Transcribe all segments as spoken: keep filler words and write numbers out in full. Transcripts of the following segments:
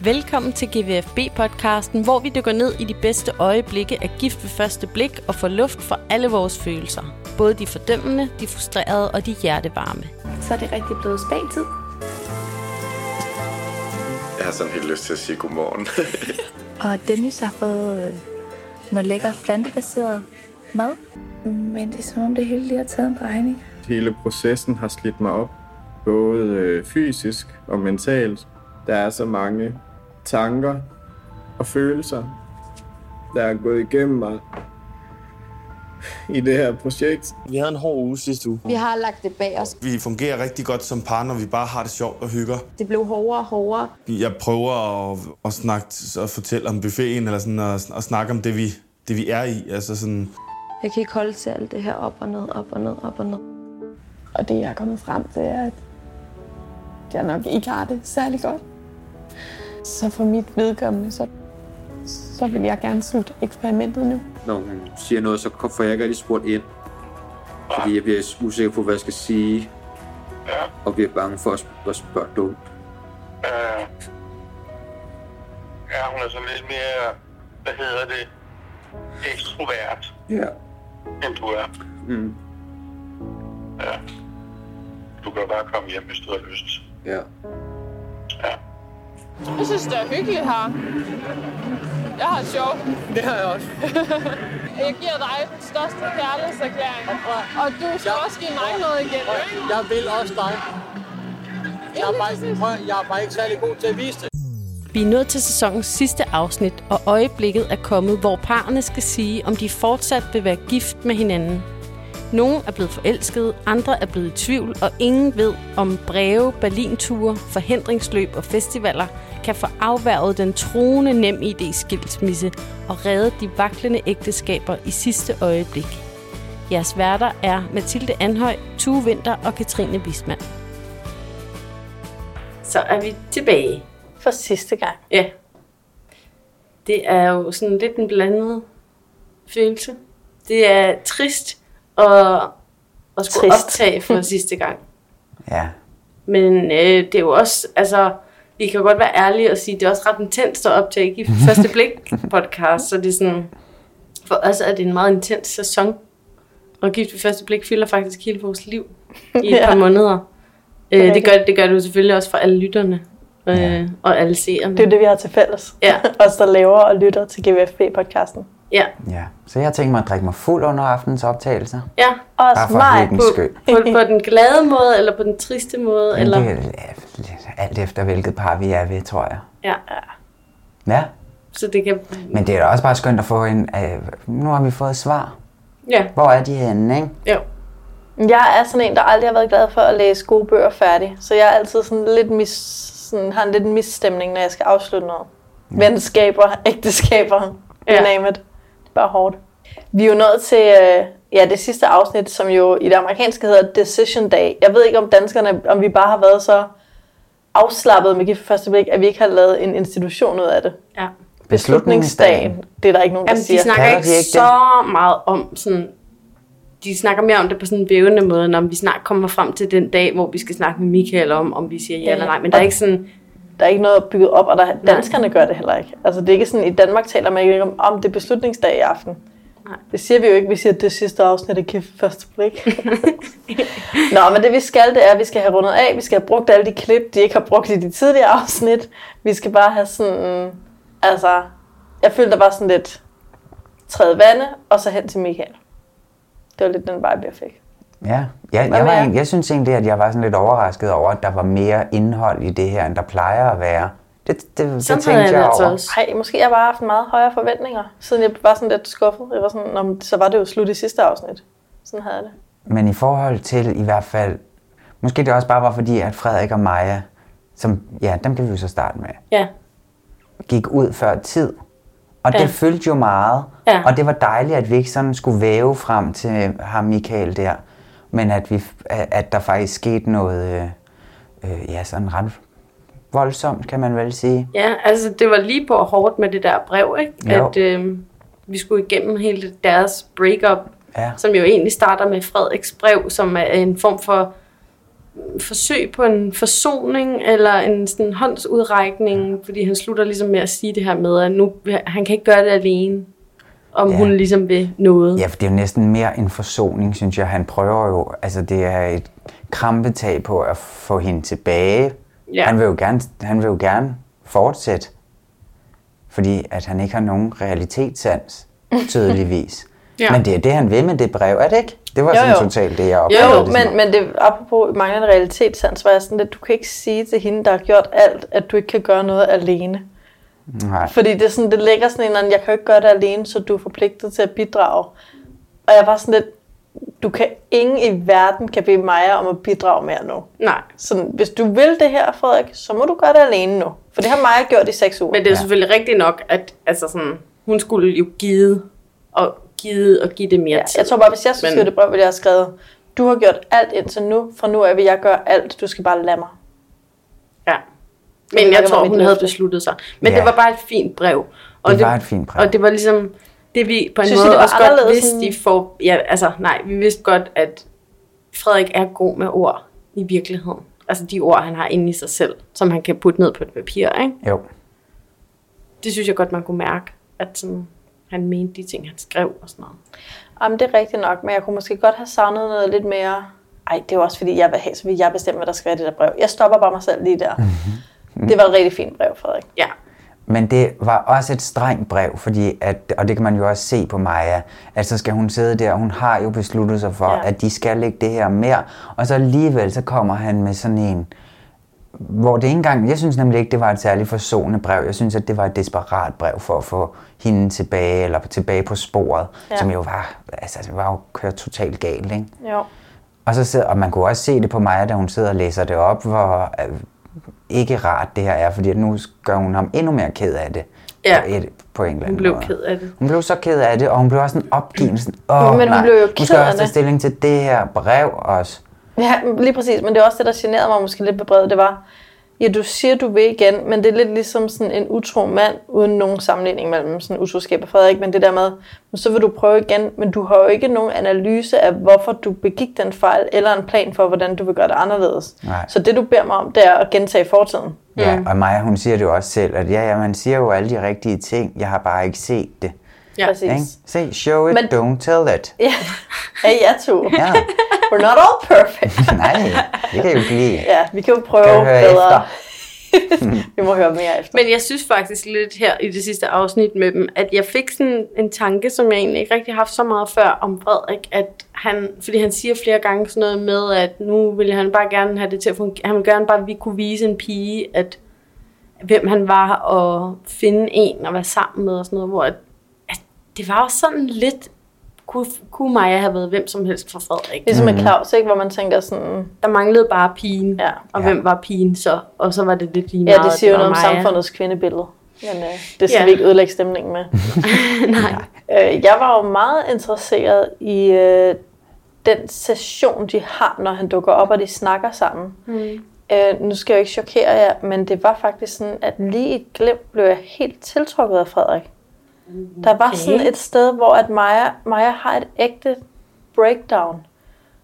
Velkommen til G V F B-podcasten, hvor vi dykker ned i de bedste øjeblikke af Gift ved første blik og får luft for alle vores følelser. Både de fordømmende, de frustrerede og de hjertevarme. Så er det rigtig blevet spagtid. Jeg har sådan helt lyst til at sige godmorgen. Og Dennis har fået noget lækker plantebaseret mad. Men det er som om det hele lige har taget en drejning. Hele processen har slidt mig op, både fysisk og mentalt. Der er så mange tanker og følelser, der er gået igennem mig i det her projekt. Vi havde en hård uge sidste uge. Vi har lagt det bag os. Vi fungerer rigtig godt som par, når vi bare har det sjovt og hygger. Det blev hårdere og hårdere. Jeg prøver at, at, snakke, at fortælle om buffeten, eller sådan, at, at snakke om det vi, det, vi er i. Altså sådan. Jeg kan ikke holde til alt det her op og ned, op og ned, op og ned. Og det, jeg er kommet frem til, er, at jeg nok ikke har det særlig godt. Så for mit vedkommende, så, så vil jeg gerne slutte eksperimentet nu. Når man siger noget, så får jeg ikke rigtig spurgt ind. Fordi jeg bliver usikker på, hvad jeg skal sige. Og bliver bange for at spørge dumt. Øh, ja, hun er så lidt mere, hvad hedder det, ekstrovert, ja, end du er. Mm. Ja. Du kan bare komme hjem, hvis du har lyst. Ja. Ja. Jeg synes, det er hyggeligt her. Jeg har det sjovt. Det har jeg også. Jeg giver dig den største kærlighedserklæring. Og du skal jeg, også give mig noget igen. Jeg, jeg vil også dig. Jeg er, bare, jeg er bare ikke særlig god til at vise det. Vi er nået til sæsonens sidste afsnit, og øjeblikket er kommet, hvor parrene skal sige, om de fortsat vil være gift med hinanden. Nogle er blevet forelskede, andre er blevet i tvivl, og ingen ved, om breve, Berlinture, forhindringsløb og festivaler kan få afværget den truende NemID-skilsmisse og redde de vaklende ægteskaber i sidste øjeblik. Jeres værter er Mathilde Anhøj, Tue Vinter og Katrine Bistman. Så er vi tilbage. For sidste gang. Ja. Det er jo sådan lidt en blandet følelse. Det er trist, Og, og skulle Trist. optage for sidste gang. Ja. Men øh, det er jo også, altså, I kan godt være ærlige og sige, det er også ret intenst at optage i første blik podcast, så det er sådan, for os er det en meget intens sæson, og Gift ved første blik fylder faktisk hele vores liv i et par ja. måneder. Øh, det, gør, det gør det jo selvfølgelig også for alle lytterne øh, ja. og alle seerne. Det er det, vi har til fælles. Ja. Os, der laver og lytter til G V F B-podcasten. Ja. ja. Så jeg tænkte mig at drikke mig fuld under aftenens optagelser. Ja, også mig. På, på, på den glade måde, eller på den triste måde? Det, eller? Ja, alt efter hvilket par vi er ved, tror jeg. Ja. Ja. Så det kan... Men det er også bare skønt at få en... Øh, nu har vi fået svar. Ja. Hvor er de henne, ikke? Jo. Jeg er sådan en, der aldrig har været glad for at læse gode bøger færdig. Så jeg er altid sådan lidt mis, sådan, har en lidt misstemning, når jeg skal afslutte noget. Ja. Venskaber, ægteskaber, ja. name it. Bare hårdt. Vi er jo nået til øh, ja, det sidste afsnit, som jo i det amerikanske hedder Decision Day. Jeg ved ikke om danskerne, om vi bare har været så afslappet med Gift ved første blik, at vi ikke har lavet en institution ud af det. Ja. Beslutningsdagen. Det er der ikke nogen, der Jamen, de siger. De snakker ikke, de ikke så meget om sådan... De snakker mere om det på sådan en vævende måde, når vi snart kommer frem til den dag, hvor vi skal snakke med Michael om, om vi siger ja, ja. eller nej. Men der er ikke sådan... Der er ikke noget bygget op, og der, danskerne nej. gør det heller ikke. Altså det er ikke sådan, i Danmark taler man ikke om, om det er beslutningsdag i aften. Nej. Det siger vi jo ikke, vi siger, det sidste afsnit er Gift ved første blik. Nå, men det vi skal, det er, at vi skal have rundet af, vi skal have brugt alle de klip, de ikke har brugt i de tidligere afsnit. Vi skal bare have sådan, altså, jeg følte der var sådan lidt træde vande, og så hen til Michael. Det var lidt den vibe, jeg fik. Ja, jeg, jeg, var en, jeg synes egentlig, at jeg var sådan lidt overrasket over, at der var mere indhold i det her, end der plejer at være. Det, det, det tænkte jeg, jeg over. Ej, måske jeg bare haft meget højere forventninger, siden jeg var sådan lidt skuffet. Jeg var sådan, så var det jo slut i sidste afsnit. Sådan havde jeg det. Men i forhold til i hvert fald, måske det også bare var fordi, at Frederik og Maja, som, ja, dem kan vi jo så starte med, ja. gik ud før tid. Og ja. det fyldte jo meget, ja. og det var dejligt, at vi ikke sådan skulle væve frem til ham Michael der. Men at, vi, at der faktisk skete noget, øh, øh, ja, sådan ret voldsomt, kan man vel sige. Ja, altså det var lige på hårdt med det der brev, ikke? Jo. At øh, vi skulle igennem hele deres breakup, ja. som jo egentlig starter med Frederiks brev, som er en form for forsøg på en forsoning eller en sådan håndsudrækning, fordi han slutter ligesom med at sige det her med, at nu, han kan ikke gøre det alene, om ja. hun ligesom vil noget. Ja, for det er jo næsten mere en forsoning, synes jeg. Han prøver jo, altså det er et krampetag på at få hende tilbage. Ja. Han vil jo gerne, han vil jo gerne fortsætte, fordi at han ikke har nogen realitetssans, tydeligvis. Ja. Men det er det, han vil med det brev, er det ikke? Det var jo, sådan jo. totalt det, jeg opdagede. Jo, jo, men, men det, apropos manglende realitetssans, var jeg sådan, at du kan ikke sige til hende, der har gjort alt, at du ikke kan gøre noget alene. Nej. Fordi det, er sådan, det lægger sådan en eller anden, jeg kan ikke gøre det alene, så du er forpligtet til at bidrage. Og jeg var sådan lidt, du kan, ingen i verden kan bede Maja om at bidrage mere nu. Nej. Så hvis du vil det her, Frederik, så må du gøre det alene nu. For det har Maja gjort i seks uger. Men det er jo selvfølgelig ja. rigtigt nok, at altså sådan, hun skulle jo give og givet og give det mere ja, tid. Jeg tror bare, hvis jeg skulle skrive det brev, ville jeg have skrevet, du har gjort alt indtil nu, fra nu af vil jeg gøre alt, du skal bare lade mig. Ja, men jeg, jeg tror, hun havde besluttet sig. Men ja. det var bare et fint brev. Og det, det var et fint brev. Og det var ligesom, det vi på en Synes måde I, det også godt vidste, de for, ja, altså nej, vi vidste godt, at Frederik er god med ord i virkeligheden. Altså de ord, han har inde i sig selv, som han kan putte ned på et papir, ikke? Jo. Det synes jeg godt, man kunne mærke, at sådan... Han mente de ting, han skrev og sådan noget. Jamen, det er rigtigt nok, men jeg kunne måske godt have savnet noget lidt mere... Ej, det er også fordi, jeg vil have, så vil jeg bestemme, hvad der skal være i det der brev. Jeg stopper bare mig selv lige der. Mm-hmm. Det var et rigtig fint brev, Frederik. Ja. Men det var også et strengt brev, fordi at, og det kan man jo også se på Maja, at så skal hun sidde der, og hun har jo besluttet sig for, ja. at de skal lægge det her mere. Og så alligevel, så kommer han med sådan en... Hvor det ikke engang, jeg synes nemlig ikke, det var et særligt forsonende brev. Jeg synes, at det var et desperat brev for at få hende tilbage, eller tilbage på sporet, ja. som jo var, altså det var jo kørt totalt galt, ikke? Jo. Og, så sidder, og man kunne også se det på Maja, da hun sidder og læser det op, hvor øh, ikke rart det her er, fordi nu gør hun ham endnu mere ked af det. Ja, et, på en eller anden hun blev måde. ked af det. Hun blev så ked af det, og hun blev også sådan opgivet, sådan, åh Men hun nej, blev jo ked hun skal af også tage stilling til det her brev også. Ja, lige præcis, men det er også det, der generede mig måske lidt på brevet, det var, ja, du siger, du vil igen, men det er lidt ligesom sådan en utro mand, uden nogen sammenligning mellem sådan utroskab og Frederik, men det der med, så vil du prøve igen, men du har jo ikke nogen analyse af, hvorfor du begik den fejl, eller en plan for, hvordan du vil gøre det anderledes. Nej. Så det, du beder mig om, det er at gentage fortiden. Ja, mm. og Maja, hun siger det jo også selv, at ja, ja, man siger jo alle de rigtige ting, jeg har bare ikke set det. Ja, præcis. Se, show it, men, don't tell it. Ja, ja, jeg tog. Ja. We're not all perfect. Nej, det kan jo blive. Ja, vi kan jo prøve kan bedre. Vi må høre mere efter. Men jeg synes faktisk lidt her i det sidste afsnit med dem, at jeg fik sådan en tanke, som jeg egentlig ikke rigtig har haft så meget før om Frederik, at han, fordi han siger flere gange sådan noget med, at nu ville han bare gerne have det til at fungere. Han ville gerne bare, at vi kunne vise en pige, at hvem han var, og finde en og være sammen med og sådan noget, hvor at, at det var jo sådan lidt... Kunne, kunne Maja have været hvem som helst for Frederik? Ligesom med Claus, ikke? Hvor man tænker sådan... Der manglede bare pigen, ja. og ja. hvem var pigen så? Og så var det lidt lige meget. Ja, det siger jo noget om samfundets kvindebillede. Men øh, det skal ja. vi ikke ødelægge stemningen med. Nej. Øh, jeg var jo meget interesseret i øh, den session, de har, når han dukker op, og de snakker sammen. Mm. Øh, nu skal jeg jo ikke chokere jer, men det var faktisk sådan, at lige et glimt blev jeg helt tiltrukket af Frederik. Der var sådan et sted, hvor at Maja, Maja har et ægte breakdown,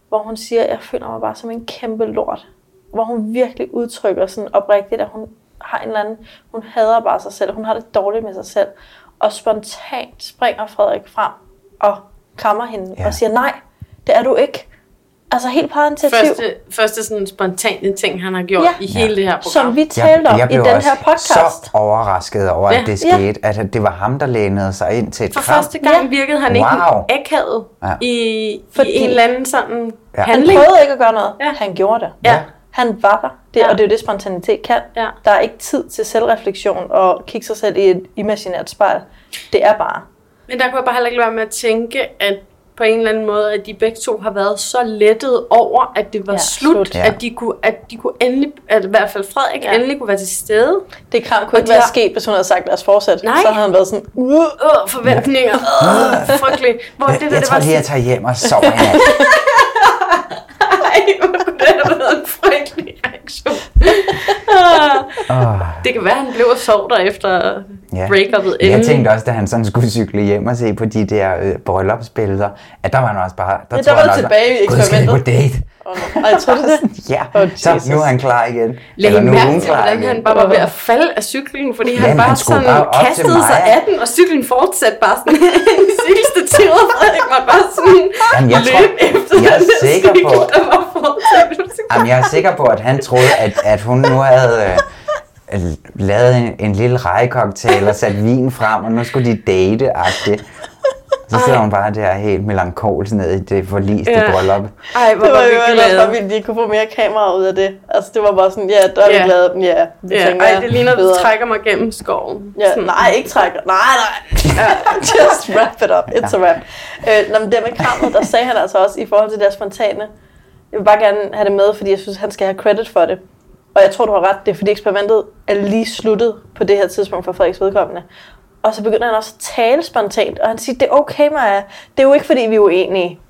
hvor hun siger, at jeg føler mig bare som en kæmpe lort. Hvor hun virkelig udtrykker sådan oprigtigt, at hun har en eller anden, hun hader bare sig selv, hun har det dårligt med sig selv. Og spontant springer Frederik frem og krammer hende ja. og siger, nej, det er du ikke. Altså helt parentativ. Første, første sådan spontane ting, han har gjort ja. i hele ja. det her program. Som vi talte om jeg, jeg i den her podcast. Jeg blev så overrasket over, ja. at det skete, ja. at det var ham, der lænede sig ind til et For kram. første gang ja. virkede han wow. ikke akavet ja. i, i en eller anden sådan ja. handling. Han prøvede ikke at gøre noget. Ja. Han gjorde det. Ja. Han var der. Det, ja. Og det er jo det, spontanitet kan. Ja. Der er ikke tid til selvreflektion og kigge sig selv i et imaginært spejl. Det er bare. Men der kunne jeg bare heller ikke være med at tænke, at på en eller anden måde, at de begge to har været så lettet over, at det var ja, slut, slut. Ja. At, de kunne, at de kunne endelig, at i hvert fald Frederik ja. endelig kunne være til stede. Det kram kunne ikke være har... sket, hvis hun havde sagt, lad os fortsætte. Nej. Så havde han været sådan, uh, uh, forventninger, uh, frygtelig. Hvor jeg det, der, jeg det var tror lige, sådan... jeg tager hjem og sover. Ej, hvor kunne det have været en frygtelig reaktion. Det kan være, han blev og sov der efter ja. break-upet inden. Jeg tænkte også, da han sådan skulle cykle hjem og se på de der øh, bryllupsbilleder, at der var han også bare... Der, ja, der var han også tilbage i eksperimentet. Gud, skal vi på date? Og, og jeg tror, det er det. Ja, oh, så nu er han klar igen. Læg eller nu er hun klar igen. Han bare var ved at falde af cyklen, fordi han, jamen, bare han sådan bare kastede sig af den, og cyklen fortsatte bare sådan en cykelstativ, og Frederik var bare sådan, jamen, jeg løb tror, efter jeg den der cykel, på, der var fortsat. Jamen, jeg er sikker på, at han troede, at, at hun nu havde... Øh, lavede en, en lille rejekoktail og satte vin frem, og nu skulle de date-agtigt. Så sidder hun bare der helt melankolsk ned i det forliste ja. bryllup. Ej, hvor det var jo ellers, at vi ikke kunne få mere kamera ud af det. Altså, det var bare sådan, ja, der er vi glade dem, ja. Det ja. Tænker, ej, det ligner, at du trækker mig gennem skoven. Ja, sådan. Nej, ikke trækker. Nej, nej. Ja. Just wrap it up. It's ja. a wrap. Øh, når det med krammet, der sagde han altså også, i forhold til det spontane, jeg vil bare gerne have det med, fordi jeg synes, han skal have credit for det. Og jeg tror, du har ret, det er fordi eksperimentet er lige sluttet på det her tidspunkt for Frederiks vedkommende. Og så begynder han også at tale spontant, og han siger, det er okay, Maja. Det er jo ikke, fordi vi er uenige.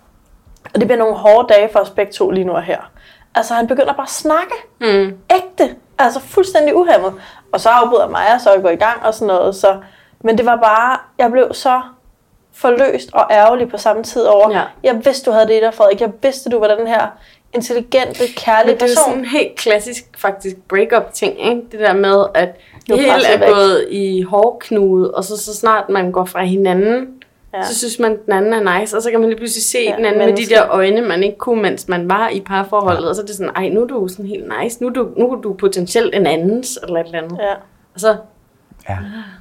Og det bliver nogle hårde dage for os begge to lige nu og her. Altså, han begynder bare at snakke. Mm. Ægte. Altså, fuldstændig uhæmmet. Og så afbryder Maja, så jeg går i gang og sådan noget. Så. Men det var bare, jeg blev så forløst og ærgerlig på samme tid over. Ja. Jeg vidste, du havde det der, Frederik. Jeg vidste, du var den her... intelligent, kærlig person. Det er person. Sådan en helt klassisk faktisk break-up ting, ikke? Det der med, at det hele er væk. Gået i hårdknude, og så, så snart man går fra hinanden, ja. Så synes man, den anden er nice, og så kan man lige pludselig se ja, den anden menneske. Med de der øjne, man ikke kunne, mens man var i parforholdet, ja. Og så er det sådan, ej, nu er du sådan helt nice, nu er du, nu er du potentielt en andens, eller et eller andet. Ja. Og så... Ja.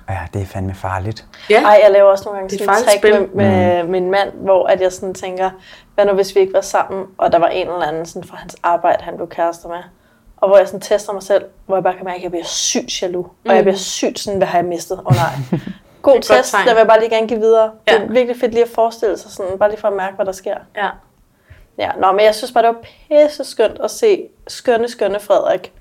Ja, det er fandme farligt. Ja. Ej, jeg laver også nogle gange sådan et trick med, med mm. min mand, hvor at jeg sådan tænker, hvad nu hvis vi ikke var sammen, og der var en eller anden sådan fra hans arbejde, han blev kærester med. Og hvor jeg sådan tester mig selv, hvor jeg bare kan mærke, at jeg bliver sygt jaloux, mm. og jeg bliver sygt sådan, hvad har jeg mistet? Åh oh, nej. God test, der vil jeg bare lige gerne give videre. Ja. Det er virkelig fedt lige at forestille sig sådan, bare lige for at mærke, hvad der sker. Ja. Ja, nå, men jeg synes bare, det var pisse skønt at se skønne, skønne Frederik.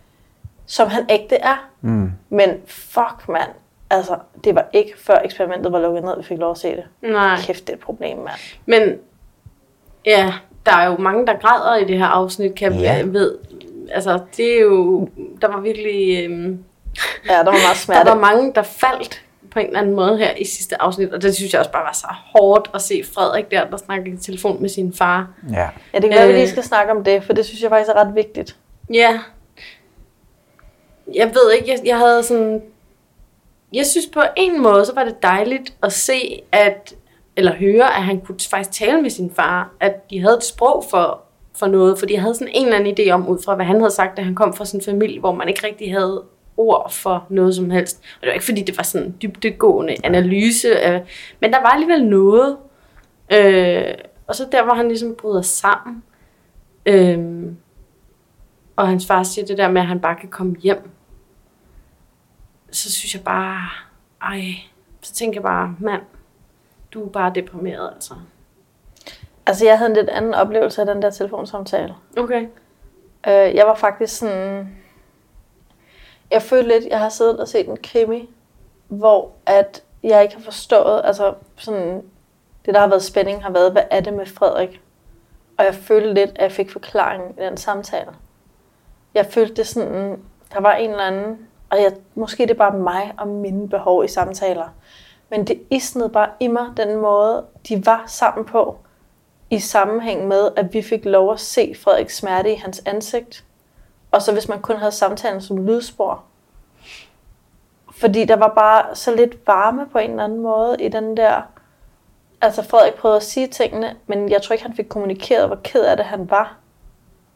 Som han ægte er. Mm. Men fuck, mand. Altså, det var ikke før eksperimentet var lukket ned, vi fik lov at se det. Nej. Kæft, det er et problem, mand. Men, ja, der er jo mange, der græder i det her afsnit, kan jeg yeah. ved. Altså, det er jo... Der var virkelig... Øhm, ja, der var meget smerte. Der var mange, der faldt på en eller anden måde her i sidste afsnit. Og det synes jeg også bare var så hårdt at se Frederik der, der snakkede i telefon med sin far. Ja, ja det kan være, øh, vi lige skal snakke om det, for det synes jeg faktisk er ret vigtigt. Ja, jeg ved ikke, jeg, jeg havde sådan, jeg synes på en måde, så var det dejligt at se, at, eller høre, at han kunne faktisk tale med sin far, at de havde et sprog for, for noget, fordi jeg havde sådan en eller anden idé om, ud fra hvad han havde sagt, at han kom fra sådan en familie, hvor man ikke rigtig havde ord for noget som helst, og det var ikke fordi, det var sådan en dybdegående analyse, øh, men der var alligevel noget, øh, og så der, hvor han ligesom bryder sammen, øh, og hans far siger det der med, at han bare kan komme hjem. Så synes jeg bare, ej, så tænker jeg bare, mand, du er bare deprimeret, altså. Altså, jeg havde en lidt anden oplevelse af den der telefonsamtale. Okay. Øh, jeg var faktisk sådan, jeg følte lidt, jeg har siddet og set en krimi, hvor at jeg ikke har forstået, altså sådan, det der har været spænding, har været, hvad er det med Frederik? Og jeg følte lidt, at jeg fik forklaringen i den samtale. Jeg følte det sådan, der var en eller anden, og jeg, måske det er bare mig og mine behov i samtaler, men det isnede bare i mig, den måde, de var sammen på, i sammenhæng med, at vi fik lov at se Frederiks smerte i hans ansigt, og så hvis man kun havde samtalen som lydspor. Fordi der var bare så lidt varme på en eller anden måde i den der, altså Frederik prøvede at sige tingene, men jeg tror ikke, han fik kommunikeret, hvor ked af det han var.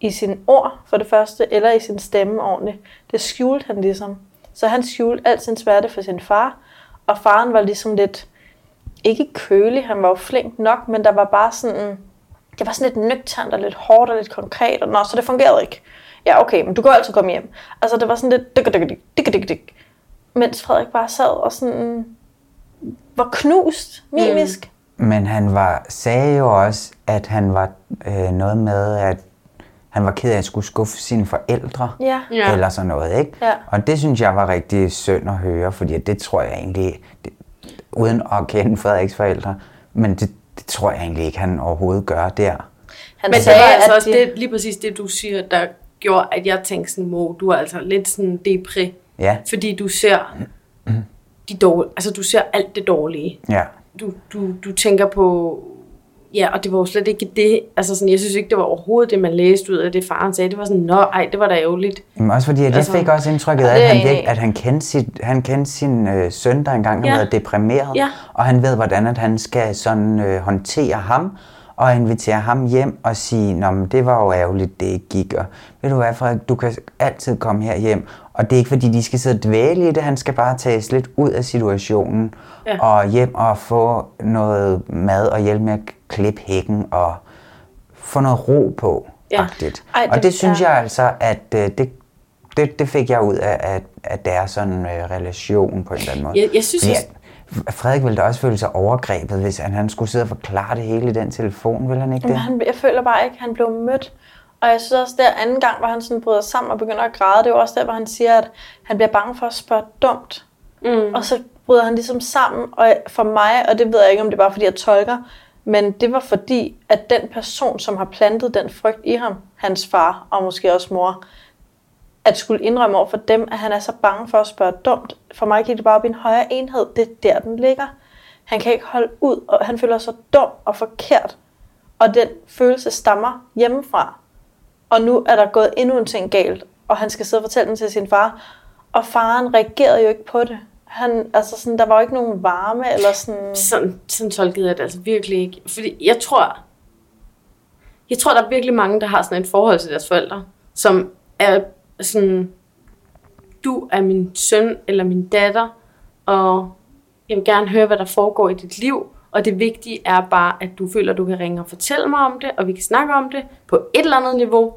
I sine ord for det første, eller i sin stemme ordentligt. Det skjulte han ligesom. Så han skjulte alt sin smerte for sin far, og faren var ligesom lidt, ikke kølig, han var jo flink nok, men der var bare sådan, det var sådan lidt nøgternt og lidt hårdt og lidt konkret, og nå, så det fungerede ikke. Ja, okay, men du kan altid komme hjem. Altså, det var sådan lidt, dik, dik, dik, dik, dik. Mens Frederik bare sad og sådan, var knust, mimisk. Mm. Men han var, sagde jo også, at han var øh, noget med, at han var ked af at skulle skuffe sine forældre, ja. Ja. Eller sådan noget, ikke? Ja. Og det synes jeg var rigtig synd at høre, fordi det tror jeg egentlig, det, uden at kende Frederiks forældre, men det, det tror jeg egentlig ikke, han overhovedet gør der. Han men sagde, det var altså også de... det, lige præcis det, du siger, der gjorde, at jeg tænkte sådan, Mo, du er altså lidt sådan depræ, ja. Fordi du ser, mm-hmm. de dårlige, altså, du ser alt det dårlige. Ja. Du, du, du tænker på... Ja, og det var jo slet ikke det. Altså sådan, jeg synes ikke, det var overhovedet det, man læste ud af det, faren sagde. Det var sådan, nå, ej, det var da ærgerligt. Men også fordi, at jeg altså, fik også indtrykket af, at han, at han kendte, sit, han kendte sin øh, søn, der engang havde ja. været deprimeret. Ja. Og han ved, hvordan at han skal sådan øh, håndtere ham og invitere ham hjem og sige, nå, men det var jo ærgerligt, det gik. Og ved du hvad, Frederik, du kan altid komme her hjem. Og det er ikke, fordi de skal sidde og dvæle i det. Han skal bare tages lidt ud af situationen ja. og hjem og få noget mad og hjælp med at klippe hækken og få noget ro på. Ja. Ej, det, og det synes ja. jeg altså, at det, det, det fik jeg ud af, at der er sådan en relation på en eller anden måde. Jeg, jeg synes, jeg... Frederik ville da også føle sig overgrebet, hvis han, han skulle sidde og forklare det hele i den telefon, ville han ikke det? Han, jeg føler bare ikke, han blev mødt. Og jeg synes også, der anden gang, hvor han sådan bryder sammen og begynder at græde, det var også der, hvor han siger, at han bliver bange for at spørge dumt. Mm. Og så bryder han ligesom sammen, og for mig, og det ved jeg ikke, om det er bare fordi, jeg tolker, men det var fordi, at den person, som har plantet den frygt i ham, hans far og måske også mor, at skulle indrømme over for dem, at han er så bange for at spørge dumt. For mig gik det bare op i en højere enhed. Det er der, den ligger. Han kan ikke holde ud, og han føler sig dum og forkert. Og den følelse stammer hjemmefra. Og nu er der gået endnu en ting galt, og han skal sidde og fortælle den til sin far. Og faren reagerede jo ikke på det. Han, altså sådan, der var jo ikke nogen varme, eller sådan... Sådan, sådan tolkede jeg det altså virkelig ikke. Fordi jeg tror, jeg tror, der er virkelig mange, der har sådan et forhold til deres forældre, som er sådan, du er min søn eller min datter, og jeg vil gerne høre, hvad der foregår i dit liv. Og det vigtige er bare, at du føler, at du kan ringe og fortælle mig om det, og vi kan snakke om det på et eller andet niveau,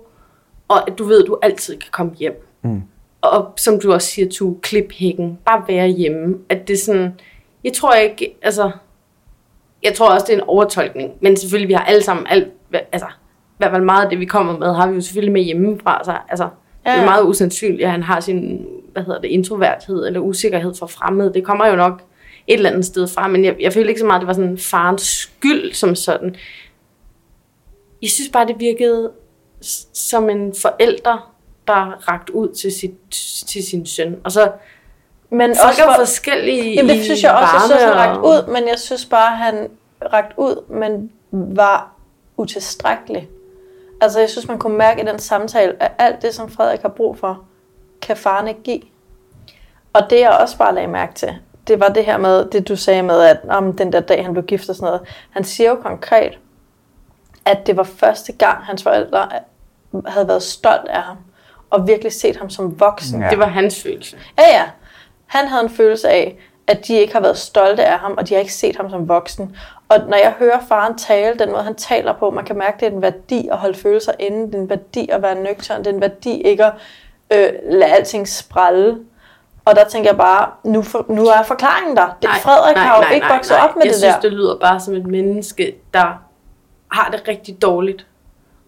og at du ved, at du altid kan komme hjem. Mm. Og som du også siger, Tue, klip hækken, bare være hjemme. At det sådan, jeg tror ikke, altså, jeg tror også, det er en overtolkning, men selvfølgelig, vi har alle sammen, alt, altså, i hvert fald meget af det, vi kommer med, har vi jo selvfølgelig med hjemmefra, så altså, ja. Det er meget usandsynligt, at han har sin, hvad hedder det, introverthed eller usikkerhed for fremmede. Det kommer jo nok et eller andet sted fra, men jeg, jeg følte ikke så meget, at det var sådan farens skyld som sådan. Jeg synes bare, det virkede som en forælder, der rakte ud til, sit, til sin søn. Og så men også, også for, forskellige jamen det synes jeg også, jeg synes, han rakte ud, men jeg synes bare, han rakte ud, men var utilstrækkelig. Altså jeg synes, man kunne mærke i den samtale, at alt det, som Frederik har brug for, kan faren ikke give. Og det jeg også bare lagde mærke til, det var det her med, det du sagde med, at om den der dag, han blev gift og sådan noget. Han siger jo konkret, at det var første gang, hans forældre havde været stolt af ham, og virkelig set ham som voksen. Ja. Det var hans følelse. Ja, ja. Han havde en følelse af, at de ikke har været stolte af ham, og de har ikke set ham som voksen. Og når jeg hører faren tale, den måde han taler på, man kan mærke, at det er en værdi at holde følelser inde, det er en værdi at være nøgtern, det er en værdi ikke at øh, lade alting sprælle. Og der tænker jeg bare, nu, for, nu er forklaringen der. Det, nej, Frederik nej, har jo nej, ikke vokset op med jeg det synes, der. Jeg synes, det lyder bare som et menneske, der har det rigtig dårligt,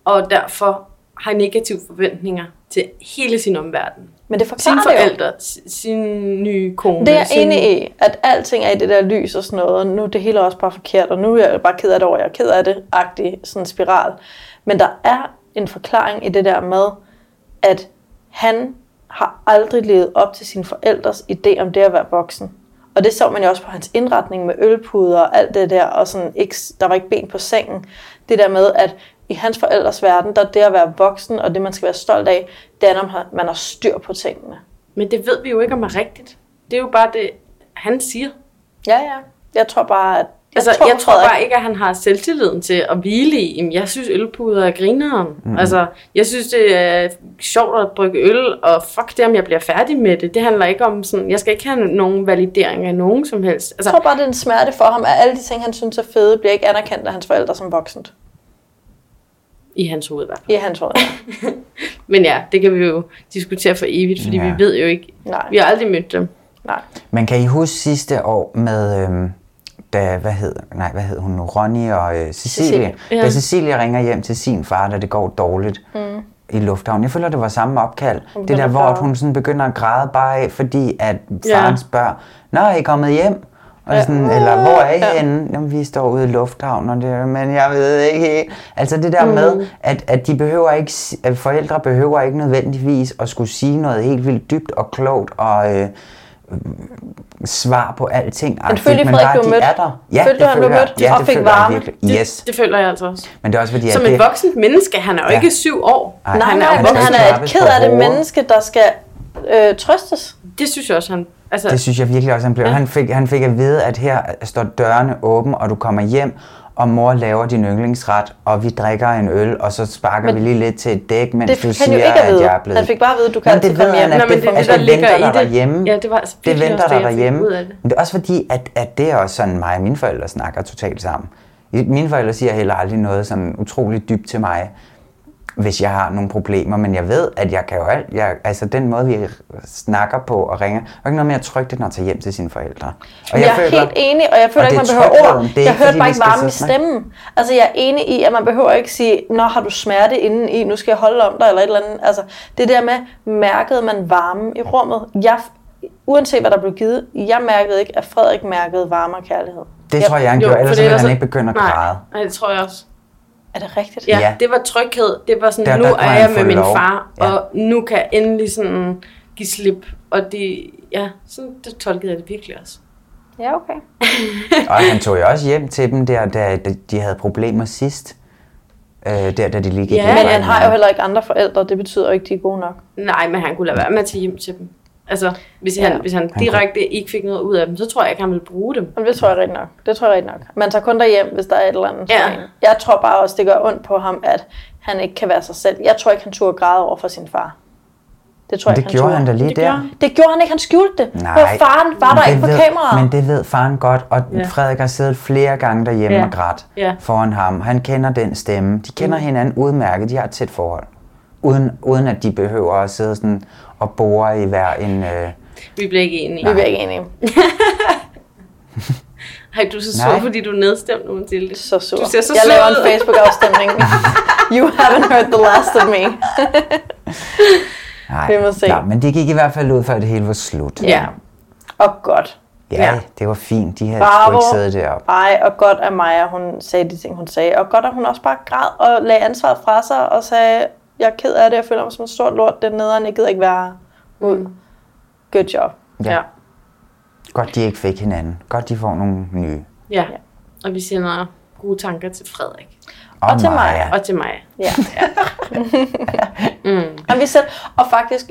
og derfor har negative forventninger til hele sin omverden. Men det forklarer sine forældre, sin nye kone. Det er sin... enig i, at alting er i det der lys og sådan noget, og nu er det hele også bare forkert, og nu er jeg bare ked af det over, jeg er ked af det-agtig sådan en spiral. Men der er en forklaring i det der med, at han har aldrig levet op til sine forældres idé om det at være voksen. Og det så man jo også på hans indretning med ølpuder og alt det der, og sådan ikke, der var ikke ben på sengen. Det der med, at i hans forældres verden, der er det at være voksen, og det man skal være stolt af, det er, når man har styr på tingene. Men det ved vi jo ikke, om er rigtigt. Det er jo bare det, han siger. Ja, ja. Jeg tror bare, at... Jeg altså, tror, jeg tror bare ikke. ikke, at han har selvtilliden til at hvile i. Jeg synes, ølpuder er grineren. Mm. Altså, jeg synes, det er sjovt at brygge øl, og fuck det, om jeg bliver færdig med det. Det handler ikke om sådan... Jeg skal ikke have nogen validering af nogen som helst. Altså, jeg tror bare, det er en smerte for ham, at alle de ting, han synes er fede, bliver ikke anerkendt af hans forældre som voksent. I hans hoved, i hvert fald. I hans hoved, ja. Men ja, det kan vi jo diskutere for evigt, fordi ja. vi ved jo ikke... Nej. Vi har aldrig mødt dem. Nej. Men kan I huske sidste år med... Øhm Da, hvad hed, nej, hvad hed hun nu? Ronnie og øh, Cecilie. Cecilie. Ja. Da Cecilie ringer hjem til sin far, da det går dårligt mm. i lufthavnen. Jeg føler, det var samme opkald. Hun det der, hvor hun sådan begynder at græde bare af, fordi at faren ja. spørger, nå, er I kommet hjem? Og ja. sådan, eller hvor er I ja. henne? Jamen, vi står ude i lufthavnen, og det, men jeg ved ikke. Altså det der mm. med, at, at de behøver ikke, at forældre behøver ikke nødvendigvis at skulle sige noget helt vildt dybt og klogt og... Øh, svar på alting. Men følte Frederik, du mødte? Ja, følte du, han blev mødt ja, og fik varme? Yes. Det, det føler jeg altså også. Men det er også fordi, som et voksent menneske, han er jo ikke ja. syv år. Ej, nej, han er, nej, han, han er et ked af det menneske, der skal øh, trøstes. Det synes jeg også, han... Altså, det synes jeg virkelig også, han blev. Ja. Han, fik, han fik at vide, at her står dørene åben, og du kommer hjem, og mor laver din yndlingsret, og vi drikker en øl, og så sparker men vi lige lidt til et dæk, mens du siger, at, at jeg er blevet... Han fik bare at vide, at du kan altid komme hjem. Nå, men det, det, altså, det venter der i derhjemme. Ja, det var altså det venter der derhjemme. Det. Men det er også fordi, at, at det er også sådan, mig og mine forældre snakker totalt sammen. Mine forældre siger heller aldrig noget sådan utroligt dybt til mig, hvis jeg har nogle problemer, men jeg ved, at jeg kan jo alt. Jeg, altså den måde, vi snakker på og ringer, er ikke noget med at trykke det, når jeg tager hjem til sine forældre. Og jeg, jeg er føler, helt enig, og jeg føler og ikke, man behøver ord. Jeg hørte bare ikke varme i stemmen. Altså jeg er enig i, at man behøver ikke sige, nå har du smerte inden i, nu skal jeg holde om dig, eller et eller andet. Altså det der med, mærkede man varme i rummet. Jeg, uanset hvad der blev givet, jeg mærkede ikke, at Frederik mærkede varme og kærlighed. Det jeg, tror jeg, han jo, gjorde, ellers ville han ikke begynde at græde. Nej, det tror jeg også. Er det rigtigt? Ja, ja, det var tryghed. Det var sådan, der, nu der er jeg med min lov. far, ja. og nu kan jeg endelig sådan give slip. Og det, ja, sådan, det tolkede jeg det virkelig også. Ja, okay. Og han tog jo også hjem til dem der, da de havde problemer sidst. Øh, der, da de lige gik ja, hjem. Men han har jo heller ikke andre forældre, det betyder jo ikke, de er gode nok. Nej, men han kunne lade være med at tage hjem til dem. Altså, hvis han, ja. hvis han direkte ikke fik noget ud af dem, så tror jeg ikke, han ville bruge dem. Men det tror jeg rigtig nok. Det tror jeg rigtig nok. Man tager kun derhjem, hvis der er et eller andet. Ja. Jeg tror bare også, det gør ondt på ham, at han ikke kan være sig selv. Jeg tror ikke, han turde græde over for sin far. Det tror jeg det ikke, han gjorde han da lige det der. Gjorde. Det gjorde han ikke. Han skjulte det. Nej. For faren var der ikke på kameraet. Men det ved faren godt, og ja. Frederik har siddet flere gange derhjemme ja. og grædt ja. foran ham. Han kender den stemme. De kender mm. hinanden udmærket. De har et tæt forhold. Uden, uden at de behøver at sidde sådan og bore i hver en... Øh... Vi bliver ikke enige. Nej. Vi bliver ikke enige. Ej, du er så sur, fordi du er nedstemt nu, Mathilde. Så sur. Du ser så jeg sur laver en Facebook-afstemning. You haven't heard the last of me. Nej, vi må se. Nej, men det gik i hvert fald ud, før det hele var slut. Ja, og godt. Ja, ja, det var fint. De havde Bravo. sgu ikke siddet deroppe. Ej, og godt at Maja, hun sagde de ting, hun sagde. Og godt at hun også bare græd og lagde ansvaret fra sig og sagde... Jeg er ked af det, jeg føler mig som en stor lort dernede, og jeg gider ikke være ud. Good job. Ja. Ja. Godt, de ikke fik hinanden. Godt, de får nogle nye. Ja, ja. Og vi sender gode tanker til Frederik. Og, og til mig. Og til mig. Ja. Ja. mm. og, vi selv, og faktisk,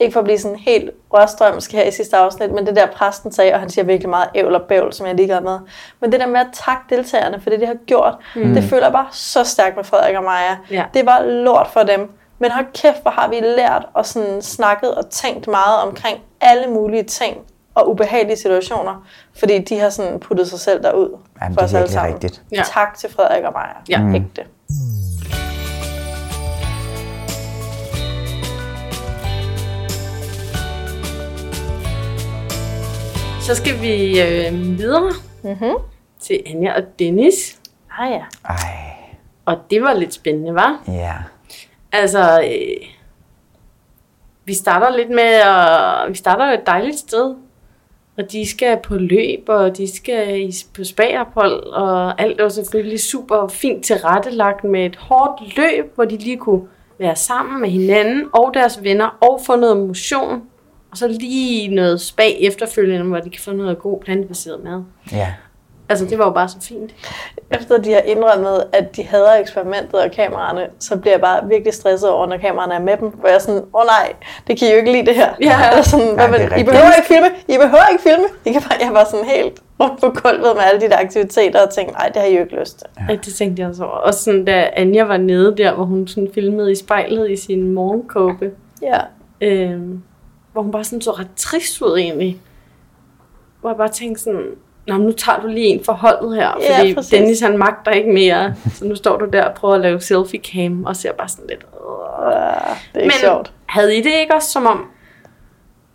ikke for at blive sådan helt rørstrømsk her i sidste afsnit, men det der præsten sagde, og han siger virkelig meget ævl og bævl, som jeg lige gør med. Men det der med at takke deltagerne for det, de har gjort, mm. det føler jeg bare så stærkt med Frederik og Maja. Ja. Det var lort for dem. Men hold kæft, hvor har vi lært og sådan snakket og tænkt meget omkring alle mulige ting og ubehagelige situationer, fordi de har sådan puttet sig selv derud. Jamen, for os alle sammen. Rigtigt. Ja. Tak til Frederik og Maja. Ja. Mm. Ægte. Så skal vi øh, videre mm-hmm. til Anja og Dennis. Ah ja. Ej. Og det var lidt spændende, var? Ja. Yeah. Altså, øh, vi starter lidt med, at, vi starter jo et dejligt sted. Og de skal på løb, og de skal på spagerpold, og alt var selvfølgelig super fint tilrettelagt med et hårdt løb, hvor de lige kunne være sammen med hinanden og deres venner og få noget motion. Og så lige noget spag efterfølgende, hvor de kan få noget god plantebaseret mad. Ja. Altså, det var jo bare så fint. Efter de har indrømmet, at de hader eksperimentet og kameraerne, så bliver jeg bare virkelig stresset over, når kameraerne er med dem. Hvor jeg er sådan, åh oh, nej, det kan I jo ikke lide det her. Ja. Eller sådan, nej, det I behøver ikke filme, I behøver ikke filme. Jeg, kan bare, jeg var sådan helt rundt på gulvet med alle de der aktiviteter og tænkte, nej, det har I jo ikke lyst til. Ja. Ja, det tænkte jeg også over. Og sådan, da Anja var nede der, hvor hun sådan filmede i spejlet i sin morgenkåbe. Ja. Øhm. Hvor hun bare sådan så ret trist ud egentlig. Hvor jeg bare tænkte sådan, nå, nu tager du lige en for holdet her, ja, fordi præcis. Dennis han magter ikke mere. Så nu står du der og prøver at lave selfie cam og ser bare sådan lidt. Øh. Ja, det er ikke sjovt. Men havde I det ikke også som om,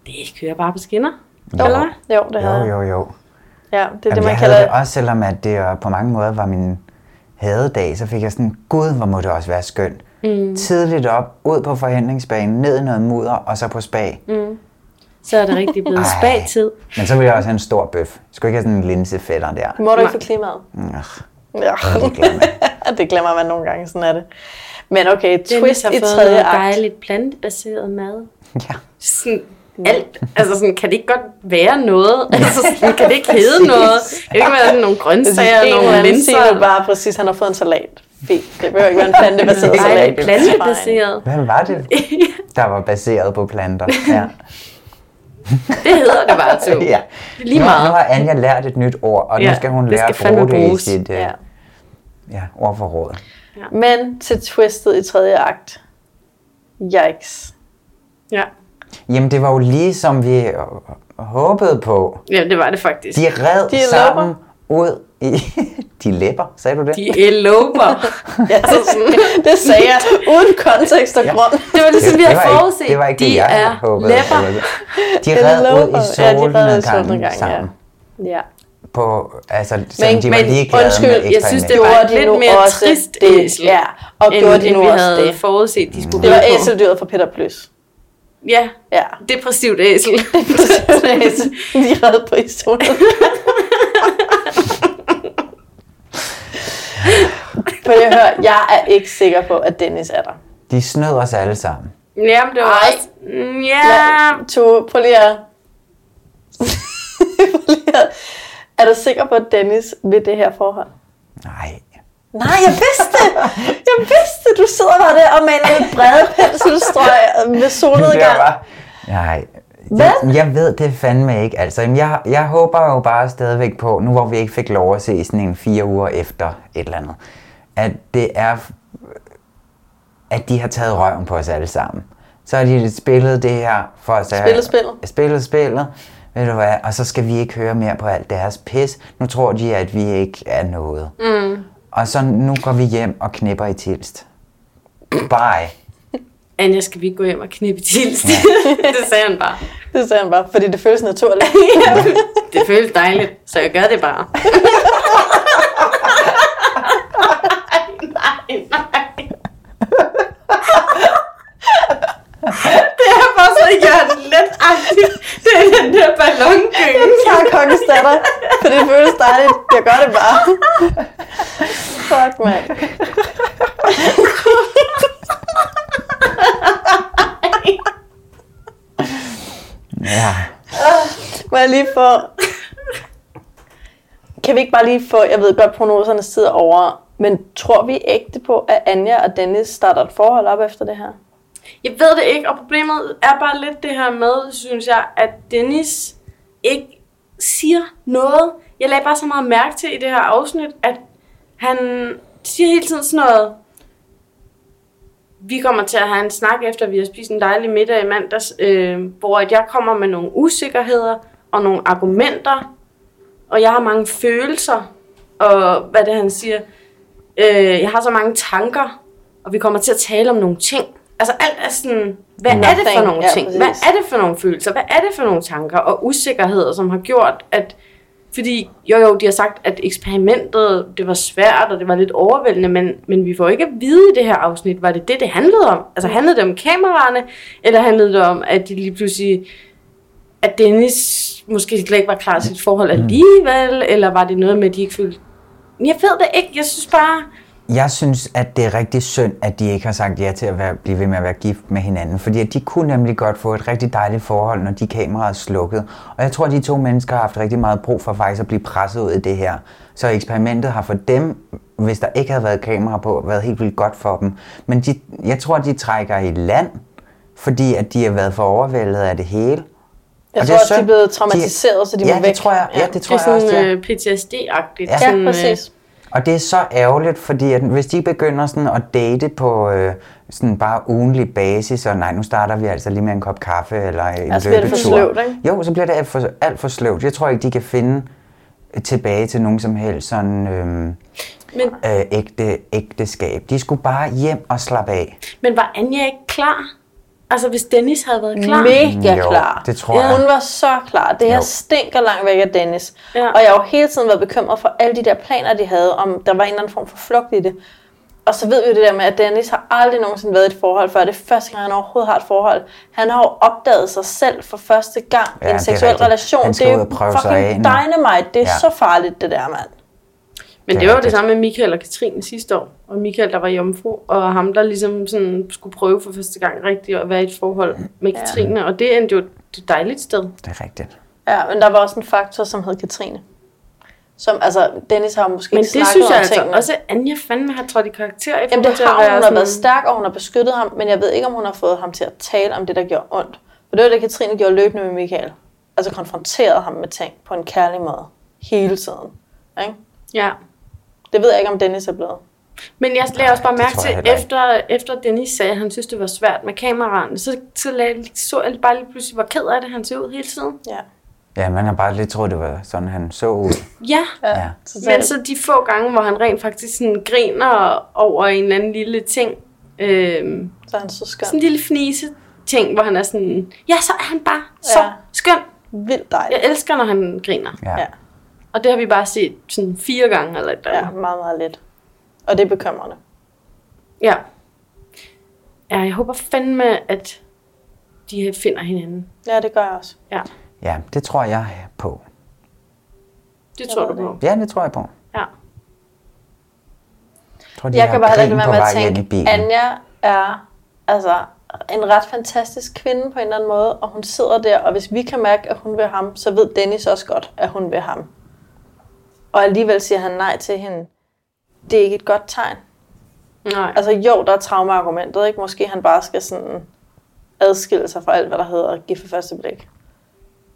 det kører bare på skinner? Jo, eller? jo det havde jeg. Jo, jo, jo. Ja, det er det, Jamen, man jeg kalder det. Også selvom at det på mange måder var min hadedag, så fik jeg sådan, gud, hvor må det også være skønt. Mm. Tidligt op, ud på forhindringsbanen, ned i noget mudder, og så på spag. Mm. Så er det rigtig blevet spagtid. Men så vil jeg også have en stor bøf. Skal ikke have sådan en linsefætter der. Må du ikke for klimaet? Ja, ja. Det glemmer man. Det glemmer man nogle gange, sådan er det. Men okay, twist i tredje akt. Det er dejligt plantebaseret mad. Ja. Sådan, alt. Altså sådan, kan det ikke godt være noget? Altså sådan, kan det ikke hedde noget? Det kan ikke være sådan nogle grøntsager, altså, nogle linser. Det er bare præcis, han har fået en salat. Det behøver ikke være en plantebaseret salat. Nej, plantebaseret. Hvad var det? Der var baseret på planter. Ja. Det hedder det bare, Tue. Ja. Lige nu, meget. Nu har Anja lært et nyt ord, og ja, nu skal hun lære skal at bruge det bruges. I sit uh, ja. Ja, ordforråd. Ja. Men til twistet i tredje akt. Yikes. Ja. Jamen, det var jo lige som vi håbede på. Ja, det var det faktisk. De red de sammen ud i... De læber, sagde du det? De eloper. Ja, det sagde jeg uden kontekst og grund. Ja. Det var ligesom, det, vi havde forudset. Det var ikke det, jeg havde håbet. De er de red ud i solnedgangen ja, sammen. Ja. Ja. På, altså, men, de var men undskyld, jeg synes, det var lidt mere trist æsel, ja, og end, end, end vi havde det. Forudset, de skulle mm. Det var æseldyret fra Peter Plys. Ja, ja. Depressivt æsel. Depressivt æsel. De redde på i solen. Men jeg hører, jeg er ikke sikker på, at Dennis er der. De snød os alle sammen. Jamen, det var også... Ja. To, prøv lige at... Er du sikker på, at Dennis ved det her forhold? Nej. Nej, jeg vidste det! Jeg vidste det! Du sidder bare der og maler med brede penselstrøg med solnedgang. Nej. Det, jeg ved det fandme ikke. Altså, jeg, jeg håber jo bare stadigvæk på, nu hvor vi ikke fik lov at se sådan en fire uger efter et eller andet, at det er, at de har taget røven på os alle sammen. Så har de spillet det her for os. Spillet spillet. Spillet spillet. Ved du hvad? Og så skal vi ikke høre mere på alt deres pis. Nu tror de, at vi ikke er noget. Mm. Og så nu går vi hjem og knipper i Tilst. Bye. Anja, skal vi ikke gå hjem og knippe i Tilst? Ja. Det sagde han bare. Det sagde han bare, fordi det føles naturligt. Ja. Det føles dejligt, så jeg gør det bare. Nej, nej. Det har bare så gjort letagtigt. Det er den der ballongøen. Jeg er kokkestatter, for det føles dejligt. Jeg gør det bare. Fuck, man. Ja. Må jeg lige få... Kan vi ikke bare lige få... Jeg ved godt, prognoserne sidder over... Men tror vi ægte på, at Anja og Dennis starter et forhold op efter det her? Jeg ved det ikke, og problemet er bare lidt det her med, synes jeg, at Dennis ikke siger noget. Jeg lagde bare så meget mærke til i det her afsnit, at han siger hele tiden sådan noget. Vi kommer til at have en snak efter, vi har spist en dejlig middag i mandags, øh, hvor jeg kommer med nogle usikkerheder og nogle argumenter, og jeg har mange følelser, og hvad det han siger. Øh, jeg har så mange tanker, og vi kommer til at tale om nogle ting. Altså alt er sådan, hvad er det for nogle ting? Hvad er det for nogle følelser? Hvad er det for nogle tanker og usikkerheder, som har gjort, at... Fordi jo jo, de har sagt, at eksperimentet, det var svært, og det var lidt overvældende, men, men vi får ikke at vide i det her afsnit, var det det, det handlede om? Altså handlede det om kameraerne, eller handlede det om, at de lige pludselig... At Dennis måske slet ikke var klar til sit forhold alligevel, eller var det noget med, at de ikke følte... Jeg ved det ikke, jeg synes bare... Jeg synes, at det er rigtig synd, at de ikke har sagt ja til at være, blive ved med at være gift med hinanden. Fordi at de kunne nemlig godt få et rigtig dejligt forhold, når de kameraer er slukket. Og jeg tror, at de to mennesker har haft rigtig meget brug for faktisk at blive presset ud i det her. Så eksperimentet har for dem, hvis der ikke havde været kameraer på, været helt vildt godt for dem. Men de, jeg tror, at de trækker i land, fordi at de har været for overvældet af det hele. Jeg og tror også, de er blevet traumatiseret, de, så de må ja, væk. Ja, det tror jeg, ja, det tror det er jeg også. Sådan P T S D-agtigt. Ja, sådan, ja præcis. Og det er så ærgerligt, fordi at hvis de begynder sådan at date på øh, sådan bare ugenlig basis, og nej, nu starter vi altså lige med en kop kaffe eller en altså, løbetur. Altså bliver det for sløvt, ikke? Jo, så bliver det alt for, alt for sløvt. Jeg tror ikke, de kan finde tilbage til nogen som helst sådan øh, men, øh, ægte, ægteskab. De skulle bare hjem og slappe af. Men var Anja ikke klar? Altså hvis Dennis havde været klar? Mega jo, klar. Det tror jeg. Hun var så klar. Det her jo. Stinker langt væk af Dennis. Ja. Og jeg har jo hele tiden været bekymret for alle de der planer, de havde, om der var en eller anden form for flugt i det. Og så ved vi jo det der med, at Dennis har aldrig nogensinde været i et forhold før. Det er første gang, han overhovedet har et forhold. Han har jo opdaget sig selv for første gang i ja, en seksuel relation. Det er jo fucking dynamite. Det er ja. Så farligt, det der, mand. Men det, det var jo det samme med Michael og Katrine sidste år. Og Michael, der var jomfru, og ham, der ligesom sådan skulle prøve for første gang rigtigt at være i et forhold med ja. Katrine. Og det endte jo et dejligt sted. Det er rigtigt. Ja, men der var også en faktor, som hed Katrine. Som, altså, Dennis har måske men ikke snakket om tingene. Men det synes jeg altså også, Anja fandme har trådt i karakter. I Jamen det har hun, har sådan... været stærk, og hun har beskyttet ham. Men jeg ved ikke, om hun har fået ham til at tale om det, der gjorde ondt. For det var det, Katrine gjorde løbende med Michael. Altså konfronterede ham med ting på en kærlig måde. Hele tiden. Ikke? Ja. Det ved jeg ikke, om Dennis er blevet. Men jeg lagde også bare mærke til, efter, efter Dennis sagde, at han synes, det var svært med kameraerne, så, så, lagde, så jeg bare lige pludselig, hvor ked af det, han ser ud hele tiden. Ja. Ja, man har bare lidt troet, det var sådan, han så ud. Ja, ja. Men så de få gange, hvor han rent faktisk sådan griner over en eller anden lille ting. Øh, så er han så skøn. Sådan en lille fnise ting, hvor han er sådan, ja, så er han bare så ja. skøn. Vildt dejligt. Jeg elsker, når han griner. Ja. Ja. Og det har vi bare set sådan fire gange eller et eller andet. Ja, meget, meget lidt. Og det er bekymrende. Ja. Ja, jeg håber fandme, at de finder hinanden. Ja, det gør jeg også. Ja. Ja, det tror jeg på. Det jeg tror du det. på? Ja, det tror jeg på. Ja. Jeg, tror, jeg kan bare lade det være med at tænke, Anja er altså en ret fantastisk kvinde på en eller anden måde, og hun sidder der, og hvis vi kan mærke, at hun vil ham, så ved Dennis også godt, at hun vil ham. Og alligevel siger han nej til hende. Det er ikke et godt tegn. Nej. Altså jo, der er traumaargumentet, ikke? Måske han bare skal sådan adskille sig fra alt, hvad der hedder give for første blik.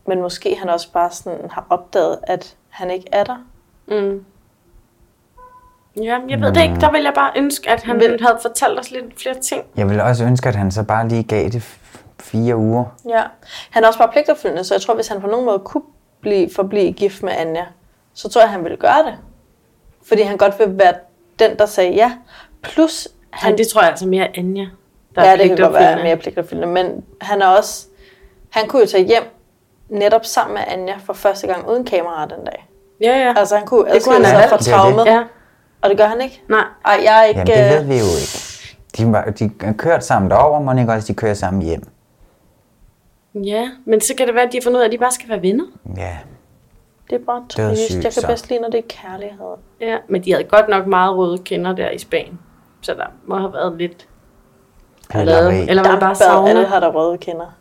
Men måske han også bare sådan har opdaget, at han ikke er der. Mm. Ja, jeg ved det ikke. Der ville jeg bare ønske, at han ville have fortalt os lidt flere ting. Jeg ville også ønske, at han så bare lige gav det f- fire uger. Ja, han er også bare pligtopfyldende, så jeg tror, hvis han på nogen måde kunne blive, forblive gift med Anja, så tror jeg, han ville gøre det. Fordi han godt vil være den, der sagde ja. Plus han... Ej, det tror jeg altså mere Anja, der ja, er pligtopfyldende. Ja, det kan godt være mere pligtopfyldende. Men han er også... Han kunne jo tage hjem netop sammen med Anja for første gang uden kamera den dag. Ja, ja. Altså han kunne adskille sig fra traumet. Ja. Og det gør han ikke? Nej. Ej, jeg er ikke... Jamen, det ved vi jo ikke. De, var, de kørte sammen derover, må ikke også de kører sammen hjem. Ja, men så kan det være, at de har fundet ud af, at de bare skal være venner. Ja. Det er bare trist. Jeg kan så. bedst lide, når det er kærlighed. Ja, men de havde godt nok meget røde kinder der i Spanien. Så der må have været lidt... Eller, eller var det bare savner? Alle har der røde kinder.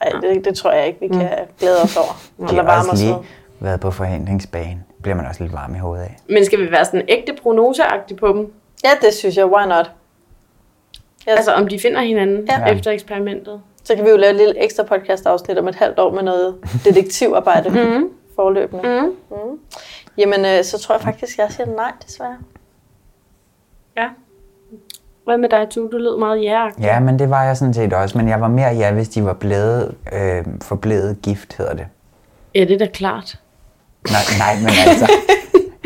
Ej, det, det tror jeg ikke, vi kan mm. glæde os over. Eller varme os lige været på forhindringsbanen. Bliver man også lidt varm i hovedet af. Men skal vi være sådan ægte prognoseagtig på dem? Ja, det synes jeg. Why not? Yes. Altså, om de finder hinanden ja. efter eksperimentet. Så kan vi jo lave et lille ekstra podcast-afsnit om et halvt år med noget detektivarbejde mm. forløbende. Mm. Mm. Jamen, øh, så tror jeg faktisk, jeg siger nej, desværre. Ja. Hvad med dig, Tue? Du lød meget ja-agtig. Ja, men det var jeg sådan set også. Men jeg var mere ja, hvis de var blevet, øh, forblevet gift, hedder det. Ja, det er da klart. Nej, nej, men altså...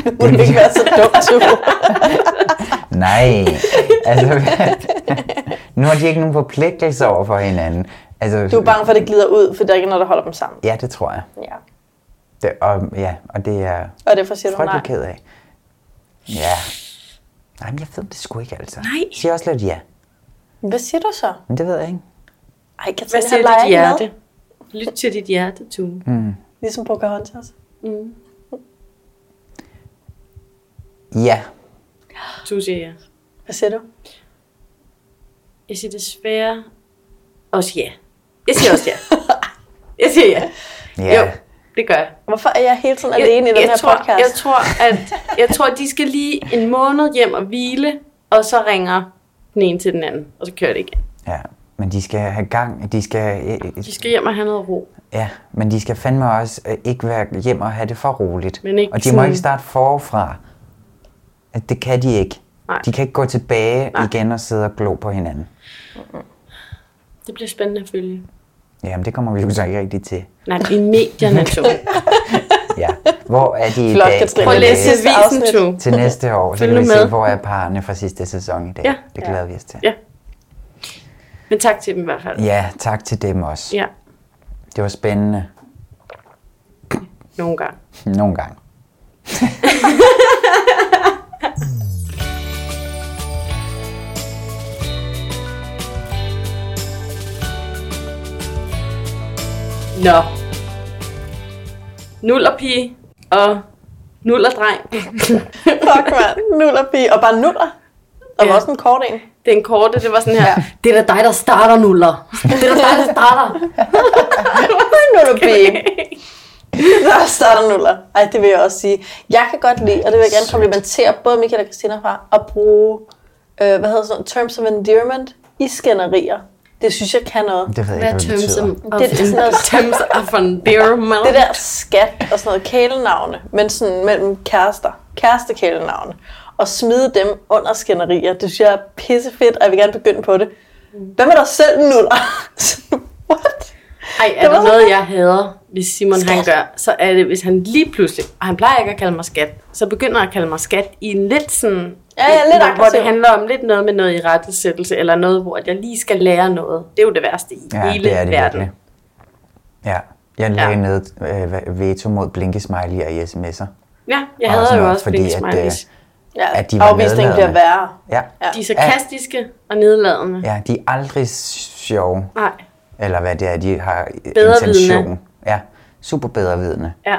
Nu må du ikke være så dum, Tue. Nej, altså... Nu har de ikke nogen forpligtelse over for hinanden. Altså, du er bange for, at det glider ud, for der er ikke noget, der holder dem sammen. Ja, det tror jeg. Ja. Det, og, ja, og det er og derfor siger frygtelig ked af. Ja. Nej, men jeg ved det sgu ikke, altså. Nej. Jeg siger også lidt ja. Hvad siger du så? Men det ved jeg ikke. Ej, Katrine, hvad siger dit hjerte? Med? Lyt til dit hjerte, Tue. Mm. Ligesom Pocahontas. Mm. Ja. Tue siger ja. Hvad siger du? Jeg siger desværre også ja. Jeg siger også ja. Jeg siger ja. Ja. Jo. Det gør jeg. Hvorfor er jeg hele tiden alene jeg, i den her tror, podcast? Jeg tror, at jeg tror, at de skal lige en måned hjem og hvile, og så ringer den ene til den anden, og så kører det igen. Ja, men de skal have gang. De skal, øh, de skal hjem og have noget ro. Ja, men de skal fandme også øh, ikke være hjem og have det for roligt. Men ikke og de sådan... må ikke starte forfra. Det kan de ikke. Nej. De kan ikke gå tilbage Nej. igen og sidde og glo på hinanden. Det bliver spændende at følge. Jamen, det kommer vi jo så ikke rigtigt til. Nej, i medierne, Tue. Ja, hvor er de i Flot, dag? Prøv at læse avisen, Tue. Til næste år, så kan vi se, hvor er parrene fra sidste sæson i dag. Ja. Det glæder ja. vi os til. Ja. Men tak til dem i hvert fald. Ja, tak til dem også. Ja. Det var spændende. Nogle gange. Nogle gange. Nå, nullerpige og Nullerdreng. Fuck, man. Nullerpige. Og bare nuller. Og ja. Var også en kort en. Den korte, det var sådan her. Ja. Det er da dig, der starter nuller. Det er da dig, der starter. Nullerpige. Der starter nuller. Ej, det vil jeg også sige. Jeg kan godt lide, og det vil jeg gerne komplimentere både Michael og Christina fra, at bruge, øh, hvad hedder sådan, terms of endearment i skænderier. Det synes jeg kan noget. Det ved jeg ikke, hvad det betyder. Det, det er sådan noget terms of endearment. Det der skat og sådan noget kælenavne, men sådan mellem kærester. Kærestekælenavne. Og smide dem under skænderier. Det synes jeg er pissefedt, og jeg vil gerne begynde på det. Hvad med dig selv, nuller? What? Ej, er der noget, jeg hader, hvis Simon skat. Han gør, så er det, hvis han lige pludselig, og han plejer ikke at kalde mig skat, så begynder at kalde mig skat i en lidt sådan, ja, ja, lidt, lidt hvor det handler om lidt noget med noget i rettesættelse, eller noget, hvor jeg lige skal lære noget. Det er jo det værste i ja, hele det det verden. Virkelig. Ja, jeg lagde ja. ned øh, veto mod blinkesmiley og i sms'er. Ja, jeg hader jo også blinkesmileys. Ja, at de var afvisningen bliver værre. Ja. Ja. De er sarkastiske ja. og nedladende. Ja, de er aldrig sjove. Nej. Eller hvad det er, de har intention. Ja, super bedrevidende. Ja.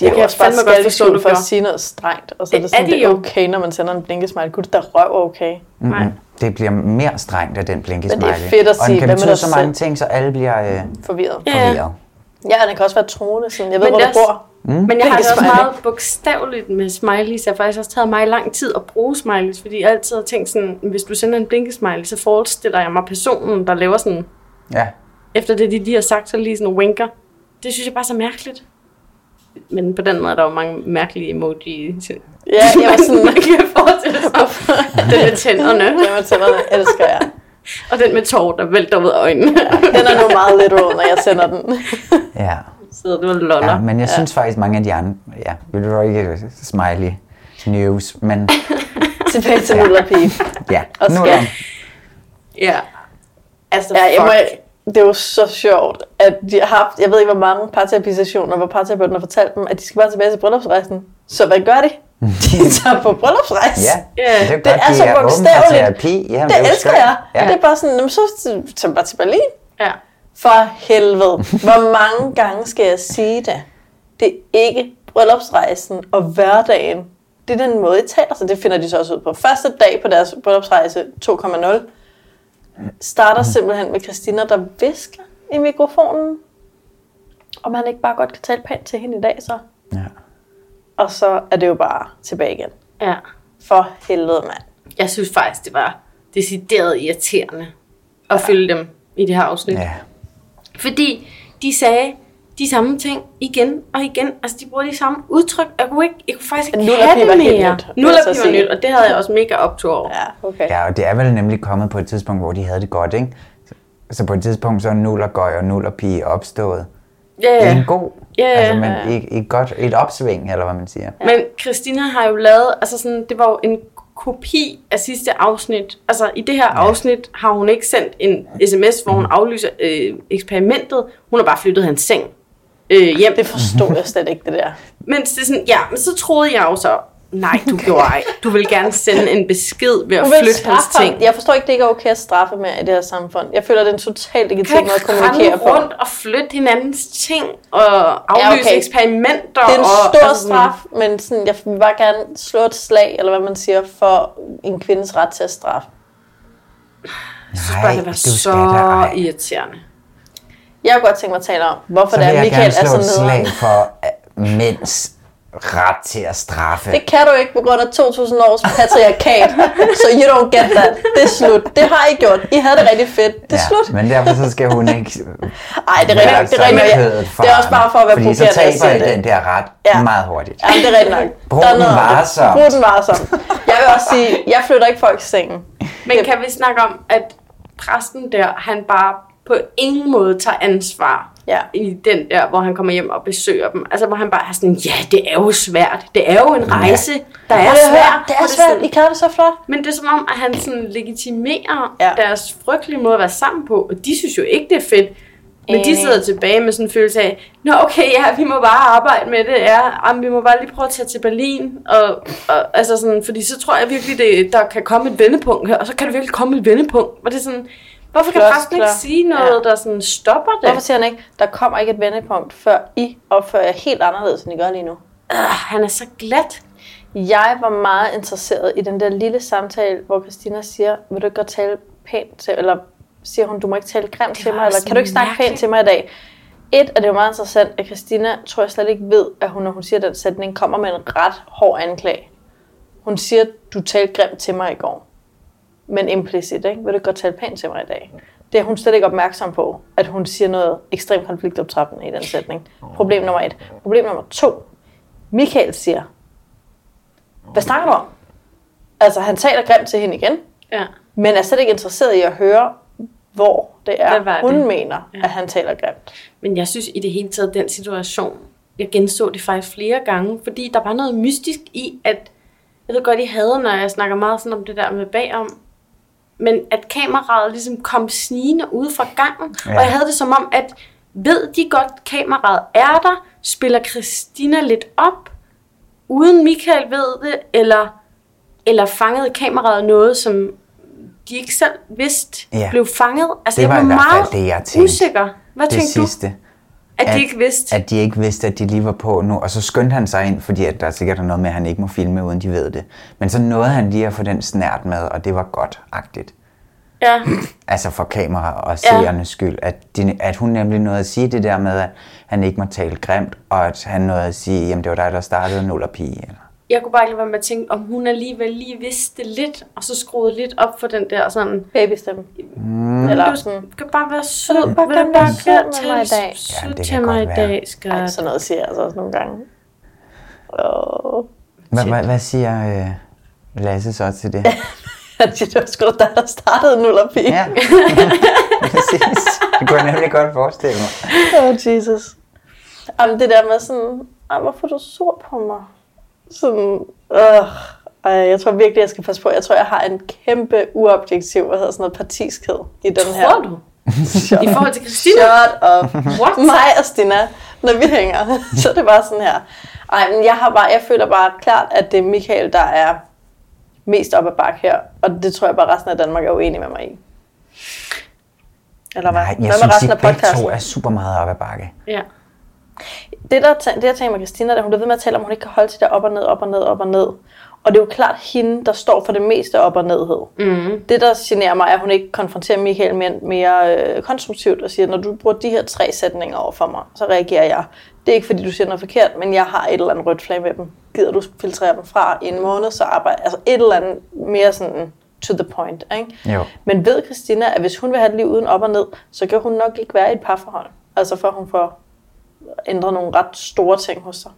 De er jo også bare skaldeskud for at sige noget strengt. Og så er det sådan, det er okay, når man sender en blinkesmiley. Gud, der røv okay. Mm-hmm. Nej. Det bliver mere strengt af den blinkesmiley. Men det er fedt at sige. Og den kan betyde så mange ting, så alle bliver øh, forvirret. Ja. forvirret. Ja, den kan også være troende, sådan. Jeg ved, men hvor du bor. Mm. Men jeg har det også meget bogstaveligt med smileys. Jeg har faktisk også taget mig lang tid at bruge smileys, fordi jeg altid har tænkt sådan, hvis du sender en blinkesmiley, så forestiller jeg mig personen, der laver sådan... Ja. Efter det, de lige har sagt, så lige sådan winker. Det synes jeg bare så mærkeligt. Men på den måde, der er jo mange mærkelige emoji. Ja, jeg var sådan, man kan forestille sig. Den med tænderne. Den med tænderne elsker jeg. Og den med tår, der vælter ud af øjnene. Ja, den er nu meget literal, når jeg sender den. Ja. Så det var loller. Ja, men jeg synes ja. faktisk, mange af de andre, ja, vil du ikke smiley news, men... Tilbage til nullerpige. Ja, nuller. Ja. Altså, ja, jeg må, det er jo så sjovt, at de har haft, jeg ved ikke hvor mange parterapisessioner, hvor parterapeuten har fortalt dem, at de skal bare tilbage til bryllupsrejsen. Så hvad gør de? De tager på bryllupsrejse. Ja, yeah. det er, godt, det er de så bogstaveligt. Ja, det, det elsker jeg. Ja. Det er bare sådan, så tager bare til Berlin. Ja. For helvede. Hvor mange gange skal jeg sige det? Det er ikke bryllupsrejsen og hverdagen. Det er den måde, I taler sig. Det finder de så også ud på. Første dag på deres bryllupsrejse to punkt nul. Starter simpelthen med Christina, der visker i mikrofonen. Og man ikke bare godt kan tale pænt til hende i dag, så. Ja. Og så er det jo bare tilbage igen. Ja. For helvede, mand. Jeg synes faktisk, det var decideret irriterende at ja. følge dem i det her afsnit. Ja. Fordi de sagde de samme ting igen og igen. Altså, de bruger de samme udtryk. Jeg kunne, ikke, jeg kunne faktisk ikke have det mere. Nu er det nyt, og det havde jeg også mega optur over. Ja, okay. Ja, og det er vel nemlig kommet på et tidspunkt, hvor de havde det godt, ikke? Så, så på et tidspunkt, så er nullergøj og nullerpige opstået. Ja, ja. Det er en god, ja, ja, altså, men ja. et, et godt, et opsving, eller hvad man siger. Ja. Men Christina har jo lavet, altså sådan, det var jo en kopi af sidste afsnit. Altså i det her afsnit har hun ikke sendt en sms, hvor hun aflyser øh, eksperimentet. Hun har bare flyttet hans seng. Øh, hjem. Det forstår jeg slet ikke, det der. Men det er sådan, ja, men så troede jeg jo så, nej, du gjorde ej. Du vil gerne sende en besked ved at flytte hans ting. Jeg forstår ikke, det ikke er okay at straffe mere i det her samfund. Jeg føler, den totalt ikke ting at kommunikere på. Kan rundt og flytte hinandens ting og aflyse ja, okay. eksperimenter? Det er en stor og, straf, men sådan, jeg vil bare gerne slå et slag, eller hvad man siger, for en kvindes ret til at straffe. Jeg synes bare, det var så da, irriterende. Jeg kunne godt tænke mig at tale om, hvorfor det er, Michael er sådan noget. Så vil jeg gerne slå et slag for mænds ret til at straffe. Det kan du ikke på grund af to tusind års patriarkat. Så you don't get that. Det er slut. Det har I gjort. I havde det rigtig fedt. Det er ja, slut. Men derfor så skal hun ikke... Ej, det er rigtig nok. Det, det er også bare for at være provokerende. Fordi så taber I den der ret ja. meget hurtigt. Ja, det er rigtig nok. Brug den varsomt. Brug den varsomt. Jeg vil også sige, jeg flytter ikke folks sengen. Men det. Kan vi snakke om, at præsten der, han bare... på ingen måde tager ansvar ja. i den der, hvor han kommer hjem og besøger dem. Altså, hvor han bare har sådan, ja, det er jo svært. Det er jo en rejse, ja. der er svært. Det er svært. I kan det så flot. Men det er som om, at han sådan legitimerer ja. deres frygtelige måde at være sammen på. Og de synes jo ikke, det er fedt. Men Enig. de sidder tilbage med sådan en følelse af, nå okay, ja, vi må bare arbejde med det. Ja, jamen, vi må bare lige prøve at tage til Berlin. Og, og, altså sådan, fordi så tror jeg virkelig, det, der kan komme et vendepunkt her. Og så kan det virkelig komme et vendepunkt. Og det er sådan... Hvorfor kan præsten ikke sige noget, ja. der sådan stopper det? Hvorfor siger han ikke, der kommer ikke et vendepunkt, før I opfører jer helt anderledes, end I gør lige nu? Øh, han er så glat. Jeg var meget interesseret i den der lille samtale, hvor Christina siger, vil du ikke godt tale pænt til, eller siger hun, du må ikke tale grimt til mig, eller kan du ikke snakke mærkeligt. Pænt til mig i dag? Et, og det er meget interessant, at Christina, tror jeg slet ikke ved, at hun, når hun siger den sætning, kommer med en ret hård anklage. Hun siger, du talte grimt til mig i går. Men implicit, ikke? Vil du godt tale pænt til mig i dag? Det er hun slet ikke opmærksom på, at hun siger noget ekstremt konfliktoptrappende i den sætning. Problem nummer et. Problem nummer to. Michael siger, hvad snakker du om? Altså, han taler grimt til hende igen, ja. Men er slet ikke interesseret i at høre, hvor det er, hun det? mener, ja. At han taler grimt. Men jeg synes i det hele taget, den situation, jeg genså det faktisk flere gange, fordi der var noget mystisk i, at jeg ved godt, I havde, når jeg snakker meget sådan om det der med bagom, men at kameraet ligesom kom snigende ude fra gangen, ja. Og jeg havde det som om, at ved de godt, kameraet er der, spiller Christina lidt op, uden Michael ved det, eller, eller fangede kameraet noget, som de ikke selv vidste ja. Blev fanget. Altså det var jeg blev meget det, jeg usikker. Hvad det tænkte sidste, du? At, at de ikke vidste? At de ikke vidste, at de lige var på nu. Og så skyndte han sig ind, fordi at der sikkert er noget med, at han ikke må filme, uden de ved det. Men så nåede han lige at få den snært med, og det var godt-agtigt. Ja. Altså for kamera og seernes ja. Skyld. At, de, at hun nemlig nåede at sige det der med, at han ikke må tale grimt, og at han nåede at sige, jamen det var dig, der startede nuller pige. Eller? Jeg kunne bare ikke lade være med at tænke, om hun alligevel lige vidste lidt, og så skruede lidt op for den der sådan... Babystemme. Mm. Eller sådan... Du kan bare være sød. Du kan bare være sød med mig i dag. Sød til mig i dag, skat. Ej, sådan noget siger jeg altså også nogle gange. Oh. Hvad, hvad, hvad siger øh, Lasse så til det? Det var sgu da, der startede nuller pige. Ja, præcis. Det kunne jeg nemlig godt forestille mig. Oh, Jesus. Om det der med sådan, hvorfor er du sur på mig? Sådan, øh, jeg tror virkelig, jeg skal passe på. Jeg tror, jeg har en kæmpe uobjektiv, hvad hedder sådan noget, partiskhed i den tror her. Tror du? I forhold til Christina? Shut up. What? Mig og Stina, når vi hænger, så er det bare sådan her. Ej, men jeg, har bare, jeg føler bare klart, at det er Michael, der er mest op ad bakke her. Og det tror jeg bare, resten af Danmark er uenig med mig i. Eller hvad? Nej, jeg hvad synes, at begge to er super meget op ad bakke. Ja. Det, der det, jeg tænker med Christina, at hun bliver ved med at tale om, hun ikke kan holde til der op og ned, op og ned, op og ned. Og det er jo klart hende, der står for det meste op og nedhed. Mm. Det, der generer mig, er, at hun ikke konfronterer Michael mere, mere øh, konstruktivt og siger, når du bruger de her tre sætninger over for mig, så reagerer jeg. Det er ikke, fordi du siger noget forkert, men jeg har et eller andet rødt flag med dem. Gider du filtrere dem fra i en måned, så arbejder altså et eller andet mere sådan to the point. Ikke? Jo. Men ved Christina, at hvis hun vil have et liv uden op og ned, så kan hun nok ikke være i et parforhold. Altså for hun får... ændrer nogle ret store ting hos sig.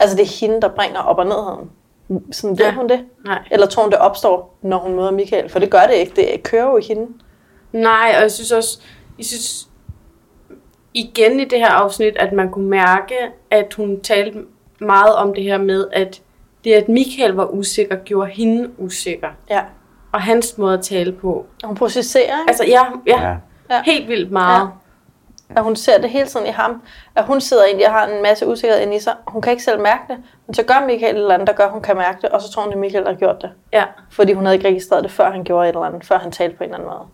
Altså det er hende, der bringer op- og nedheden. Sådan ved ja. Hun det? Nej. Eller tror hun, det opstår, når hun møder Michael? For det gør det ikke. Det kører jo i hende. Nej, og jeg synes også, jeg synes igen i det her afsnit, at man kunne mærke, at hun talte meget om det her med, at det, at Michael var usikker, gjorde hende usikker. Ja. Og hans måde at tale på. Og hun processerer, ikke? Altså, ja, ja. ja. Helt vildt meget. Ja. At hun ser det hele tiden i ham, at hun sidder egentlig og har en masse usikkerhed inde i sig. Hun kan ikke selv mærke det, men så gør Michael et eller andet, der gør, hun kan mærke det, og så tror hun, det er Michael, der har gjort det. Ja. Fordi hun havde ikke registreret det, før han gjorde et eller andet, før han talte på en eller anden måde.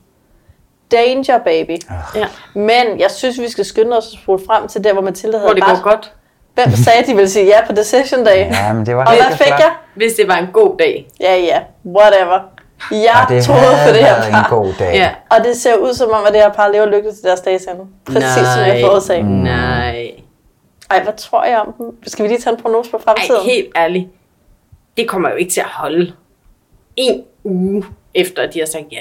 Danger, baby. Ja. Men jeg synes, vi skal skynde os at spole frem til der, hvor Mathilde havde ret. Hvor det går godt. Hvem sagde, de ville sige ja på decision day? Ja, men det var og hvad fik jeg? Hvis det var en god dag. Ja, ja. Whatever. Jeg det troede på det her par. En god dag. Ja. Og det ser ud som om, at det her par lever lykkeligt til deres dages ende. Præcis nej, som jeg forudsagde. Nej. Ej, hvad tror jeg om dem? Skal vi lige tage en prognose på fremtiden? Ej, helt ærligt. Det kommer jo ikke til at holde. En uge efter, at de har sagt ja.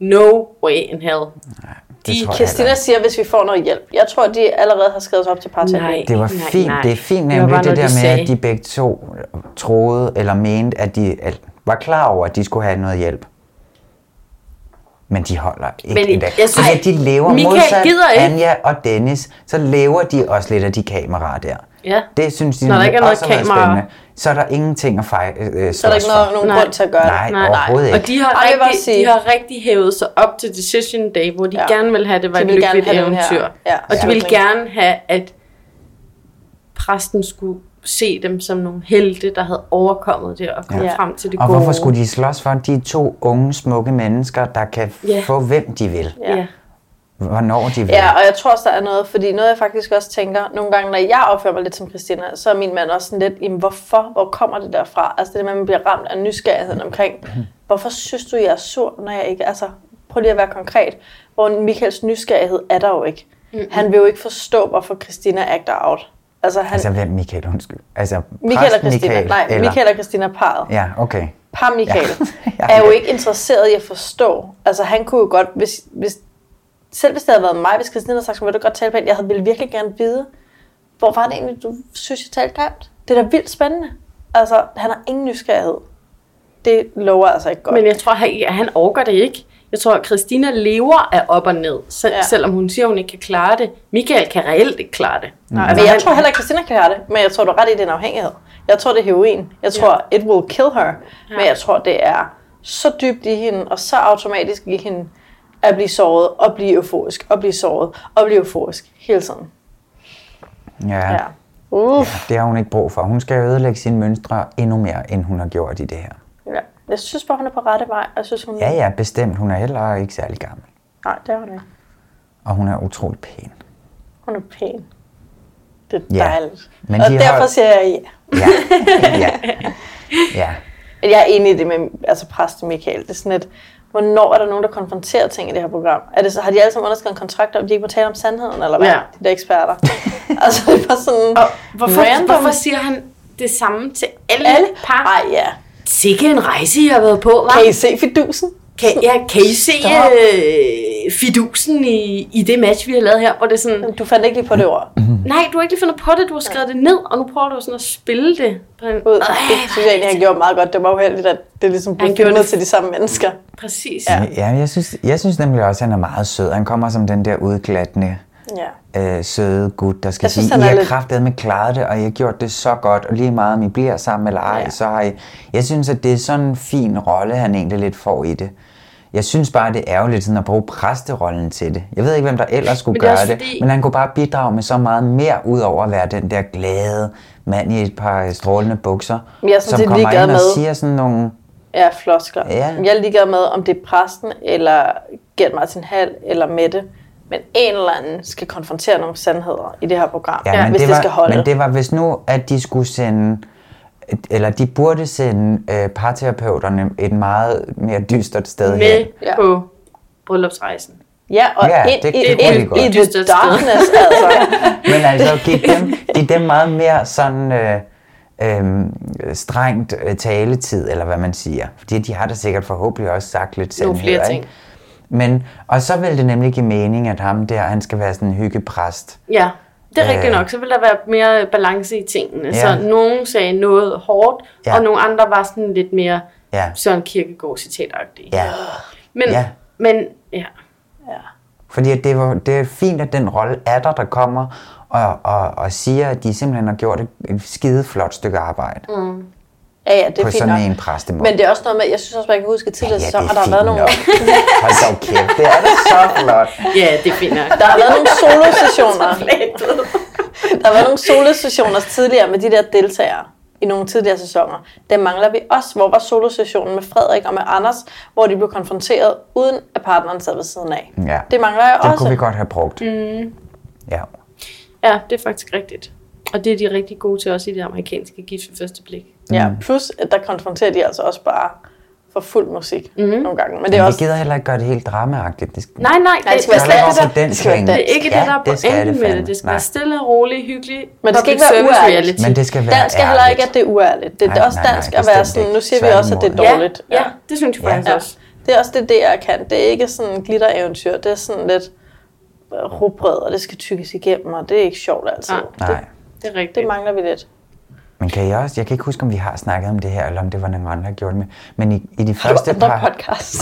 No way in hell. Nej, de, Christina siger, hvis vi får noget hjælp. Jeg tror, de allerede har skrevet sig op til parterapi. Det var fint. Nej, nej. Det er fint nemlig det, det der de med, at de begge to troede eller mente, at de... At var klar over, at de skulle have noget hjælp. Men de holder ikke men, i dag. Synes, Ej, de lever Michael modsat Anja og Dennis, så lever de også lidt af de kameraer der. Ja. Det synes de også er spændende. Så er der ingenting at fejre. Øh, så er der ikke noget, nogen grund til at gøre nej, det. Nej, overhovedet nej. Ikke. Og de har, og rigtig, sige, de har rigtig hævet sig op til Decision Day, hvor de ja. Gerne vil have, det var de et lykkeligt eventyr. Ja, og de ville gerne have, at præsten skulle... se dem som nogle helte, der havde overkommet det og kom ja. Frem til det gode. Og hvorfor skulle de slås for, de to unge, smukke mennesker, der kan yeah. få, hvem de vil? Yeah. hvornår de vil. Ja, og jeg tror også, der er noget, fordi noget, jeg faktisk også tænker, nogle gange, når jeg opfører mig lidt som Christina, så er min mand også sådan lidt, hvorfor, hvor kommer det derfra? Altså det der med, man bliver ramt af nysgerrigheden omkring, hvorfor synes du, jeg er sur, når jeg ikke, altså prøv lige at være konkret, hvor Michaels nysgerrighed er der jo ikke. Mm-hmm. Han vil jo ikke forstå, hvorfor Christina acter out. Altså, han, altså hvem Michael, undskyld? Altså Michael og Christina, Michael, nej, eller? Michael og Christina parret. Ja, okay. Par Michael ja. ja. er jo ikke interesseret i at forstå. Altså han kunne jo godt, hvis, hvis selv hvis det havde været mig, hvis Christina havde sagt, så ville du godt tale pænt, jeg havde ville virkelig gerne vide, hvor var det egentlig, du synes, jeg talte grimt? Det er da vildt spændende. Altså, han har ingen nysgerrighed. Det lover altså ikke godt. Men jeg tror, han, han overgår det ikke. Jeg tror, at Christina lever af op og ned, selv, ja. selvom hun siger, hun ikke kan klare det. Michael kan reelt ikke klare det. Nej, altså, men jeg han... tror heller ikke, Christina kan klare det, men jeg tror, du er ret i den afhængighed. Jeg tror, det er heroin. Jeg tror, ja. it will kill her. Ja. Men jeg tror, det er så dybt i hende, og så automatisk i hende, at blive såret, og blive euforisk, og blive såret, og blive euforisk hele tiden. Ja. Ja. Uff. Ja, det har hun ikke brug for. Hun skal ødelægge sine mønstre endnu mere, end hun har gjort i det her. Ja. Jeg synes bare, hun er på rette vej. Jeg synes, hun... Ja, ja, bestemt. Hun er heller ikke særlig gammel. Nej, det er hun ikke. Og hun er utrolig pæn. Hun er pæn. Det er dejligt. Ja. Men og de derfor har... siger jeg ja. Ja, ja, ja. Jeg er enig i det med altså, præsten Michael. Det er sådan et, hvornår er der nogen, der konfronterer ting i det her program? Er det så, har de alle sammen underskrevet en kontrakt om, de ikke må tale om sandheden, eller hvad? Ja. De der eksperter. altså, det var sådan... Og hvorfor, hvorfor siger han det samme til alle, alle? par? Ej, ja. Sikke en rejse, jeg har været på, hva'? Kan I se fidusen? Kan, ja, kan I se øh, fidusen i, i det match, vi har lavet her, hvor det sådan... Du fandt ikke lige på det ord. Nej, du har ikke lige fundet på det, du har skrevet ja. det ned, og nu prøver du sådan at spille det. Ud. Øh, det synes jeg egentlig, han gjorde meget godt. Det var uheldigt, at det ligesom blev filmet til de samme mennesker. Præcis. Ja, ja jeg, synes, jeg synes nemlig også, han er meget sød. Han kommer som den der udglattende... Ja. Øh, søde gut, der skal sige, I har lidt... kraftedeme klaret det, og I har gjort det så godt, og lige meget om I bliver sammen eller ej, ja. så har I... Jeg synes, at det er sådan en fin rolle, han egentlig lidt får i det. Jeg synes bare, det er jo lidt sådan at bruge præsterollen til det. Jeg ved ikke, hvem der ellers skulle men det gøre fordi... det, men han kunne bare bidrage med så meget mere, ud over at være den der glade mand i et par strålende bukser, som kommer ind med... og siger sådan nogle... Ja, flosker. Ja. Jeg er ligeglad med, om det er præsten, eller Gert Martin Hall, eller Mette. Men en eller anden skal konfrontere nogle sandheder i det her program, ja, hvis det, var, det skal holde. Men det var, hvis nu, at de skulle sende, eller de burde sende øh, parterapeuterne et meget mere dystert sted med her. Med på bryllupsrejsen. Ja, og ja, ind, det, det, ind, ind, ind i the darkness, altså. men altså, give dem, give dem meget mere sådan... Øh, Øhm, strengt taletid, eller hvad man siger. Fordi de har da sikkert forhåbentlig også sagt lidt sandheder. Nogle flere ting. Ikke? Men, og så vil det nemlig give mening, at ham der, han skal være sådan en hyggepræst. Ja, det er øh, rigtigt nok. Så vil der være mere balance i tingene. Ja. Så nogen sagde noget hårdt, ja. og nogle andre var sådan lidt mere ja. Søren Kierkegaard-citatagtige. Ja. Men, ja. Men, ja. ja. Fordi det, var, det er fint, at den rolle er der, der kommer og, og, og siger, at de simpelthen har gjort et, et skide flot stykke arbejde. Mm. Ja, ja, det er på sådan en præstemål. Men det er også noget med, jeg synes også, man kan huske tidligere, ja, ja, så har der været nogle... Hold da kæft, det er da så flot. Ja, det er fint nok. Der har været nogle solosessioner. der har været nogle solosessioner tidligere med de der deltagere i nogle tidligere sæsoner. Det mangler vi også. Hvor var solosessionen med Frederik og med Anders, hvor de blev konfronteret, uden at partneren sad ved siden af. Ja. Det mangler jeg det også. Det kunne vi godt have brugt. Mm. Ja. Ja, det er faktisk rigtigt. Og det er de rigtig gode til også i det amerikanske gift ved første blik. Mm. Ja, plus at der konfronterer de altså også bare for fuld musik mm. nogle gange. Men det er også... gider heller ikke gøre det helt dramaagtigt. Det skal... Nej, nej, det, det skal være slet det, det skal være det er ikke ja, det, der er pointen med det. Det skal nej. være stille og roligt, hyggeligt. Men det skal ikke være uærligt. Men det skal være dansk er heller ikke, at det er uærligt. Det er nej, også dansk nej, nej, at være sådan, nu siger vi også, at det er dårligt. Ja, ja. ja det synes jeg faktisk ja. også. Det er også det, jeg kan. Det er ikke sådan glittereventyr. Det er sådan lidt rugbrød, og det skal tykkes igennem, og det er ikke sjovt altid. Nej. Det er rigtigt. Det mangler vi lidt. Men kan I også? Jeg kan ikke huske, om vi har snakket om det her, eller om det var nogen andre, der gjorde det med. Men i, i de har første par... Har podcast?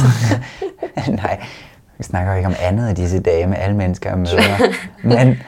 Nej, vi snakker jo ikke om andet i disse dage med alle mennesker og møder. men,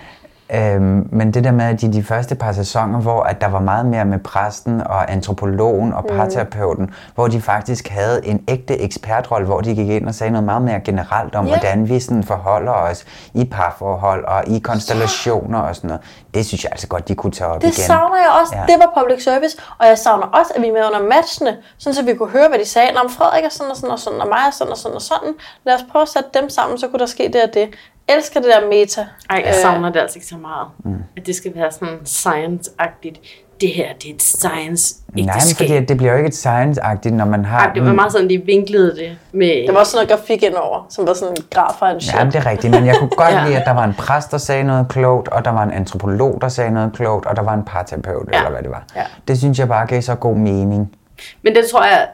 øhm, men det der med, at i de første par sæsoner, hvor at der var meget mere med præsten og antropologen og parterapeuten, mm. hvor de faktisk havde en ægte ekspertrolle, hvor de gik ind og sagde noget meget mere generelt om, yeah. hvordan vi sådan forholder os i parforhold og i konstellationer og sådan noget. Det synes jeg altså godt, de kunne tage op det igen. Det savner jeg også. Ja. Det var public service. Og jeg savner også, at vi med under matchene, sådan så vi kunne høre, hvad de sagde. Nå, Frederik er sådan og sådan og sådan, og mig er sådan og sådan og sådan. Lad os prøve at sætte dem sammen, så kunne der ske det og det. elsker det der meta. Ej, jeg savner det altså ikke så meget. Mm. At det skal være sådan science-agtigt. Det her, det er et science-ægteskab. Nej, for det bliver jo ikke et science-agtigt, når man har... Ej, det var meget sådan, de vinklede det med... Der var også noget grafik indover, som var sådan en graf og en shit. Ja, det er rigtigt, men jeg kunne godt ja. lide, at der var en præst, der sagde noget klogt, og der var en antropolog, der sagde noget klogt, og der var en parterapeut, ja. eller hvad det var. Ja. Det synes jeg bare gav så god mening. Men det tror jeg...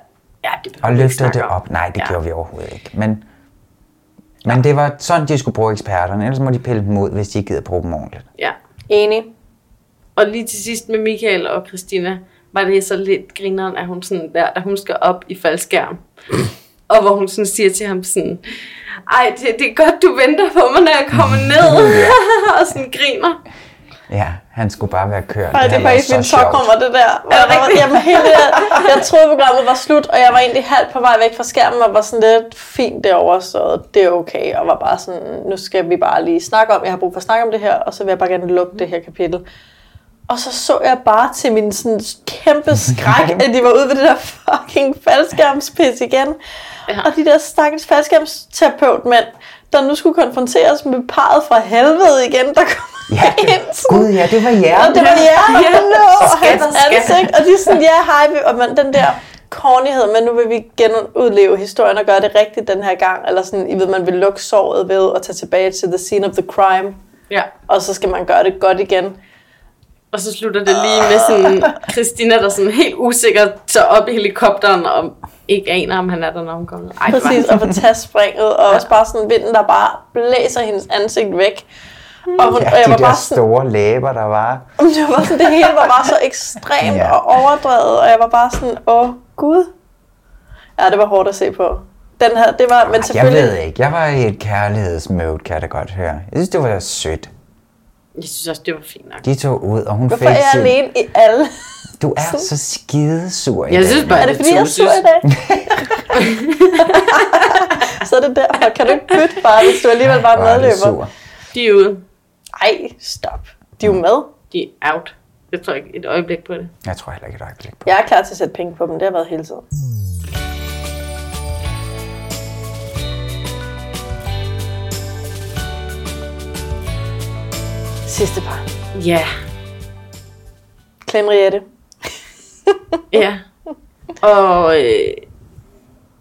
Ja, det og løftede det op. Nej, det ja. gjorde vi overhovedet ikke, men... Men det var sådan, de skulle bruge eksperterne, ellers må de pille dem ud, hvis de ikke gider bruge dem ordentligt. Ja, enig. Og lige til sidst med Michael og Christina, var det så lidt grineren, at hun sådan der, da hun skal op i faldskærm. Og hvor hun sådan siger til ham sådan, ej, det, det er godt, du venter på mig, når jeg kommer ned. Og sådan griner. Ja, han skulle bare være kørt. Ej, det, det var ikke min topnummer, det der. Er det rigtigt? Jamen, hele, jeg troede, programmet var slut, og jeg var egentlig halvt på vej væk fra skærmen, og var sådan lidt fint derovre, så det er okay. Og var bare sådan, nu skal vi bare lige snakke om, jeg har brug for at snakke om det her, og så vil jeg bare gerne lukke det her kapitel. Og så så jeg bare til min sådan kæmpe skræk, at de var ude ved det der fucking faldskærmspis igen. Ja. Og de der stakkels faldskærmsterapeutmænd, der nu skulle konfronteres med parret fra helvede igen, der kom ja, ind. Sådan, Gud, ja, det var jer. Og det var jer, ja, ja, no, og hans ansigt. Og de er sådan, ja, hej. Og man, den der cornighed, men nu vil vi genudleve historien og gøre det rigtigt den her gang. Eller sådan, I ved, man vil lukke såret ved og tage tilbage til the scene of the crime. Ja. Og så skal man gøre det godt igen. Og så slutter det lige med sådan Christina, der sådan helt usikker tager op i helikopteren og ikke aner, om han er der, når hun kommer. Ej, præcis, og på tastspringet, og også bare sådan vinden, der bare blæser hendes ansigt væk. Og hun, ja, og jeg de var der bare sådan, store læber, der var. Det var sådan, det hele var bare så ekstremt ja. og overdrevet, og jeg var bare sådan, åh Gud. Ja, det var hårdt at se på. Den her, det var, men selvfølgelig... Jeg ved ikke, jeg var i et kærlighedsmode, kan jeg da godt høre. Jeg synes, det var sødt. Jeg synes også, det var fint nok. De tog ud, og hun fik sin... Hvorfor er jeg alene i alle? Du er så skidesur i dag. Jeg synes bare, er det fordi, jeg er sur i dag? Så er det derfor. Kan du ikke bytte bare, hvis du alligevel bare er medløber? De er ude. Ej, stop. De er jo med. De er out. Jeg tror ikke et øjeblik på det. Jeg tror heller ikke et øjeblik på det. Jeg er klar til at sætte penge på dem. Det har været hele tiden. Sidste par. Ja. Yeah. Henriette. Ja. Og øh,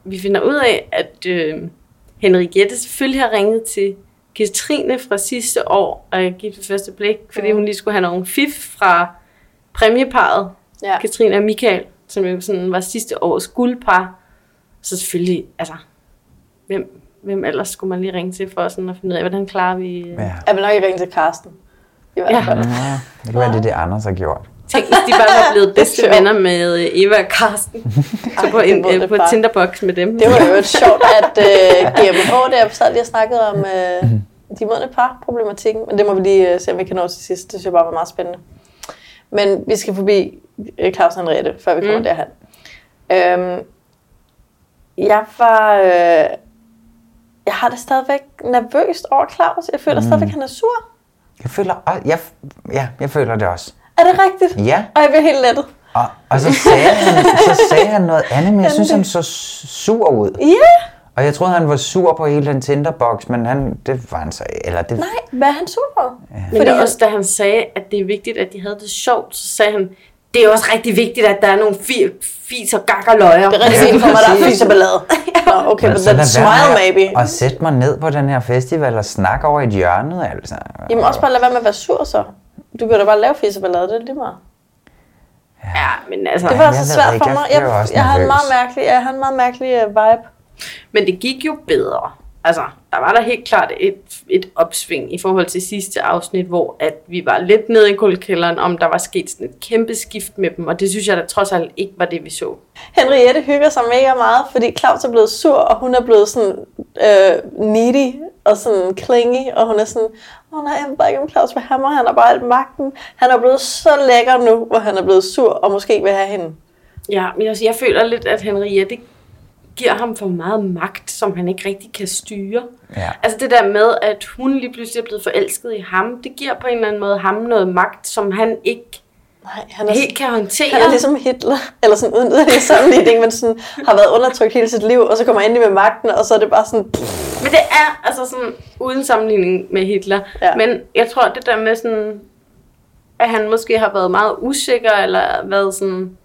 vi finder ud af, at øh, Henriette selvfølgelig har ringet til Katrine fra sidste år og givet det første blik, fordi mm. hun lige skulle have nogle fif fra præmieparet. Ja. Katrine og Michael, som jo sådan var sidste års guldpar. Så selvfølgelig, altså, hvem, hvem ellers skulle man lige ringe til for sådan at finde ud af, hvordan klarer vi... Øh... Ja. Jeg vil nok ikke ringe til Carsten. I hvert fald. Ja. Ja, det kan være, det er det, Anders har gjort. Tænk, hvis de bare var blevet bedste venner med Eva og Carsten. Så på en, en på Tinderbox med dem. Det var jo et sjovt, at uh, G M H, der sad lige og snakkede om uh, de modne par-problematikken. Men det må vi lige uh, se, om vi kan nå til sidst. Det synes jeg bare var meget spændende. Men vi skal forbi uh, Claus og Henriette, før vi kommer mm. derhen. Uh, jeg var... Uh, jeg har det stadigvæk nervøst over Claus. Jeg føler mm. stadigvæk, at han er sur. Jeg føler, jeg, ja, jeg føler det også. Er det rigtigt? Ja. Og jeg blev helt lettet. Og, og så, sagde han, så sagde han noget andet, men jeg synes, han så sur ud. Ja. Yeah. Og jeg troede, han var sur på hele den Tinderbox, men han, det var han så... Eller det... Nej, hvad er han sur på? Ja. Men fordi også, da han sagde, at det er vigtigt, at de havde det sjovt, så sagde han, det er også rigtig vigtigt, at der er nogle fis og gak og løjer. Det er rigtig vigtigt for mig, der er fis og ballade. Nå, okay, but that's smile, maybe. Og sæt mig ned på den her festival og snak over et hjørne. Altså. Jamen også bare lad være med at være sur, så. Du kan da bare lave fis og ballade, det er lige meget. Ja, ja, men altså... Det var så svært for mig. Jeg, jeg, jeg, jeg havde en meget mærkelig, jeg havde en meget mærkelig uh, vibe. Men det gik jo bedre. Altså, der var der helt klart et, et opsving i forhold til sidste afsnit, hvor at vi var lidt nede i kuldekælderen, om der var sket sådan et kæmpe skift med dem, og det synes jeg da trods alt ikke var det, vi så. Henriette hygger sig mega meget, fordi Claus er blevet sur, og hun er blevet sådan øh, needy og sådan clingy, og hun er sådan, åh nej, jeg ved bare ikke, om Claus vil have mig, han er bare alt magten. Han er blevet så lækker nu, hvor han er blevet sur, og måske ikke vil have hende. Ja, men jeg, jeg føler lidt, at Henriette giver ham for meget magt, som han ikke rigtig kan styre. Ja. Altså det der med, at hun lige pludselig er blevet forelsket i ham, det giver på en eller anden måde ham noget magt, som han ikke Nej, han er helt sådan, kan håndtere. Han er ligesom Hitler, eller sådan uden yderligere sammenligning, men sådan har været undertrykt hele sit liv, og så kommer han endelig med magten, og så er det bare sådan... Pff, Men det er altså sådan uden sammenligning med Hitler. Ja. Men jeg tror det der med sådan, at han måske har været meget usikker eller været sådan,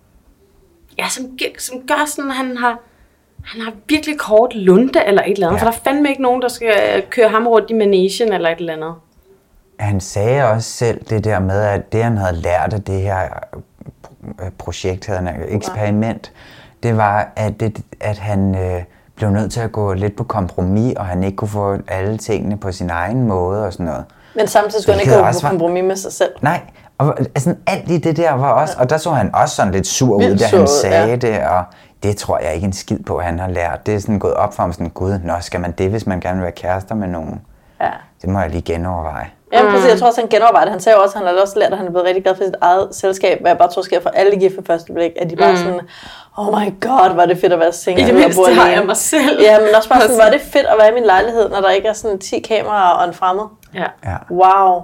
ja, som, som gør sådan, han har han har virkelig kort lunte eller et eller andet. Ja. For der er fandme ikke nogen, der skal køre ham rundt i managen eller et eller andet. Han sagde også selv det der med, at det han havde lært af det her projekt, havde eksperiment, det var, at, det, at han øh, blev nødt til at gå lidt på kompromis, og han ikke kunne få alle tingene på sin egen måde og sådan noget. Men samtidig skulle han ikke gå på kompromis med sig selv. Nej, og altså, alt i det der var også, ja. Og der så han også sådan lidt sur ud, da han sagde ja. det, og det tror jeg ikke en skid på, han har lært. Det er sådan gået op for ham sådan, gud, nå, skal man det, hvis man gerne vil være kærester med nogen? Ja. Det må jeg lige genoverveje. Ja, mm. præcis. Jeg tror også, han genovervejer det. Han sagde også, at han havde også lært, at han er blevet rigtig glad for sit eget selskab, hvad jeg bare tror sker for alle gift for første blik, at de bare mm. sådan, oh my god, var det fedt at være single. I det mindste har jeg mig selv. Ja, men også bare sådan, var det fedt at være i min lejlighed, når der ikke er sådan ti kameraer og en fremmed. Ja. ja. Wow.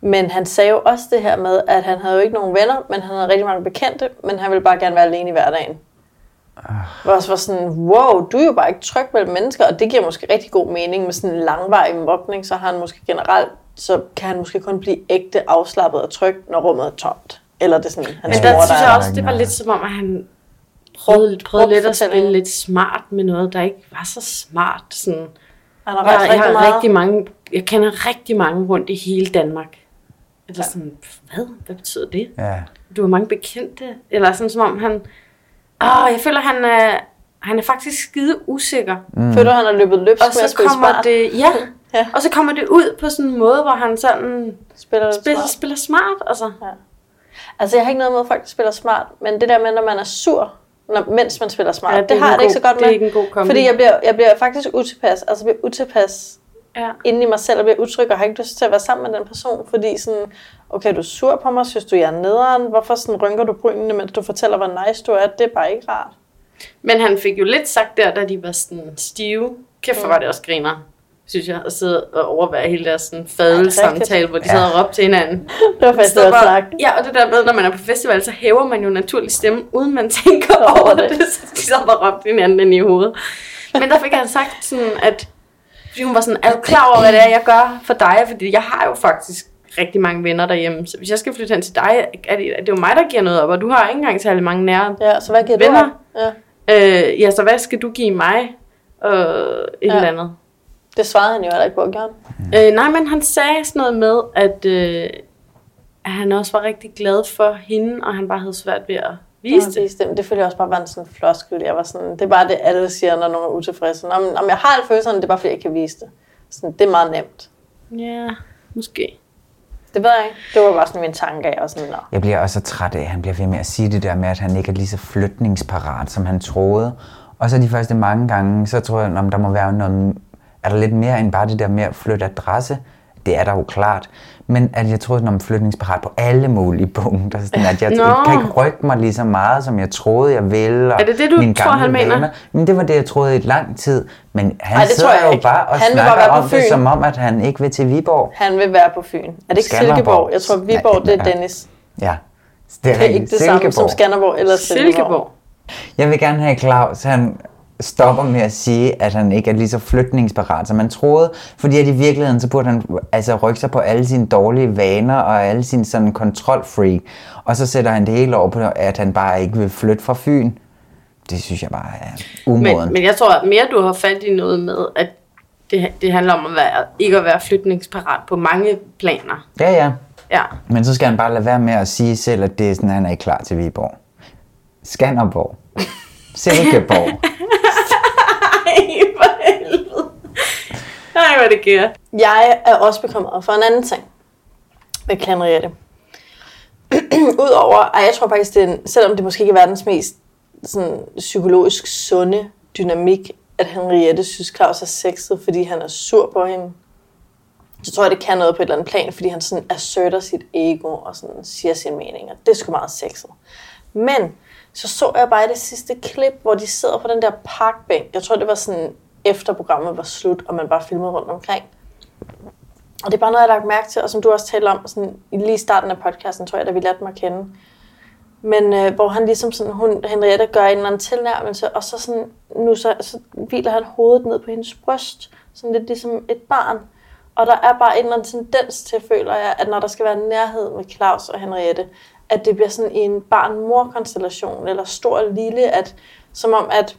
Men han sagde jo også det her med, at han havde jo ikke nogen venner, men han havde rigtig mange bekendte, men han ville bare gerne være alene i hverdagen. Hvor også var sådan, wow, du er jo bare ikke tryg mellem mennesker, og det giver måske rigtig god mening med sådan en langvarig mobning, så har han måske generelt, så kan han måske kun blive ægte, afslappet og tryg, når rummet er tomt. Eller det sådan, han ja, men der synes jeg også, det var lidt som om, at han prøvede, prøvede lidt at spille lidt smart med noget, der ikke var så smart. Sådan. Han har jeg, rigtig, jeg, har rigtig mange, jeg kender rigtig mange rundt i hele Danmark. Eller sådan, hvad? Hvad betyder det? Ja. Du har mange bekendte. Eller sådan, som om han... Åh, oh, jeg føler, han er, han er faktisk skide usikker. Mm. Føler, han har løbet løbsk og med at spille smart. Det, ja. ja, og så kommer det ud på sådan en måde, hvor han sådan spiller, spiller, smart. spiller smart. Altså. Ja. altså, jeg har ikke noget med, folk der spiller smart, men det der med, når man er sur, når, mens man spiller smart, ja, det, det har jeg det ikke så godt med. Det er ikke en god kombi. Fordi jeg bliver, jeg bliver faktisk utilpas, altså bliver utilpas ja. inde i mig selv, og bliver utryg, og har ikke lyst til at være sammen med den person, fordi sådan... Okay, du er sur på mig, synes du, jeg er nederen? Hvorfor sådan rynker du brynene, mens du fortæller, hvor nice du er? Det er bare ikke rart. Men han fik jo lidt sagt der, da de var sådan stive. Kæft, hvor var det også griner, synes jeg, at sidde og overvære hele deres sådan fadelsamtale, hvor de sad og råbte til hinanden. Det var faktisk godt sagt. Ja, og det der med, når man er på festival, så hæver man jo naturlig stemme, uden man tænker over det. det. Så de så bare råbte hinanden ind i hovedet. Men der fik han sagt sådan, at hun var sådan, er du klar over, hvad det er, jeg gør for dig? Fordi jeg har jo faktisk rigtig mange venner derhjemme. Så hvis jeg skal flytte hen til dig, er det, er det jo mig, der giver noget op, og du har ikke engang særlig mange nære ja, så hvad giver venner. Du ja. Øh, ja, så hvad skal du give mig? Øh, et ja. eller andet. Det svarede han jo heller ikke på, gjorde han? Øh, nej, men han sagde sådan noget med, at, øh, at han også var rigtig glad for hende, og han bare havde svært ved at vise det. Vise det. Det følte jeg også bare var en sådan floskel. Jeg var sådan, det er bare det, alle siger, når nogen er utilfredse. Nå, men, om jeg har en følelse, det er bare, fordi jeg ikke kan vise det. Sådan, det er meget nemt. Ja, måske. Det ved jeg ikke. Det var bare sådan min tanke af. Og sådan, no. Jeg bliver også træt af, at han bliver ved med at sige det der med, at han ikke er lige så flytningsparat, som han troede. Og så de første mange gange, så tror jeg, at der må være noget... Er der lidt mere end bare det der med at flytte adresse? Det er der jo klart. Men at jeg troede, at man er flytningsparat på alle mulige punkter. Sådan, at jeg no. kan ikke rykke mig lige så meget, som jeg troede, jeg ville. Og er det det, du tror, han mener? Venner. Men det var det, jeg troede i et lang tid. Men han Ej, sidder jo ikke. bare og han snakker bare om det, som om, at han ikke vil til Viborg. Han vil være på Fyn. Er det ikke Silkeborg? Jeg tror, Viborg, Nej, det er Dennis. Ja. Det er, det er ikke det samme som Skanderborg eller Silkeborg. Silkeborg. Jeg vil gerne have Claus, han... stopper med at sige, at han ikke er lige så flytningsparat, som man troede, fordi at i virkeligheden, så burde han altså rykke sig på alle sine dårlige vaner og alle sine sådan kontrolfreak, og så sætter han det hele over på, at han bare ikke vil flytte fra Fyn. Det synes jeg bare er umoden. Men, men jeg tror, at mere du har fat i noget med, at det, det handler om at være, ikke at være flytningsparat på mange planer. Ja, ja, ja. Men så skal han bare lade være med at sige selv, at det er sådan, at han er ikke klar til Viborg. Skanderborg. Silkeborg. Nej, hvad det gør. Jeg er også bekymret for en anden ting med Henriette. Udover, og jeg tror faktisk, det er en, selvom det måske ikke er verdens mest sådan, psykologisk sunde dynamik, at Henriette synes, Claus er sexet, fordi han er sur på hende. Så tror jeg, det kan noget på et eller andet plan, fordi han sådan asserter sit ego og sådan siger sin mening, og det er sgu meget sexet. Men så så jeg bare det sidste klip, hvor de sidder på den der parkbænk. Jeg tror, det var sådan... efter programmet var slut, og man bare filmede rundt omkring. Og det er bare noget, jeg har lagt mærke til, og som du også talte om sådan, lige i starten af podcasten, tror jeg, da vi lærte mig at kende. Men øh, hvor han ligesom sådan, hun, Henriette gør en eller anden tilnærmelse, og så sådan, nu så, så hviler han hovedet ned på hendes bryst, sådan lidt ligesom et barn. Og der er bare en eller anden tendens til, føler jeg, at når der skal være nærhed med Claus og Henriette, at det bliver sådan en barn-mor-konstellation, eller stor lille, at som om at,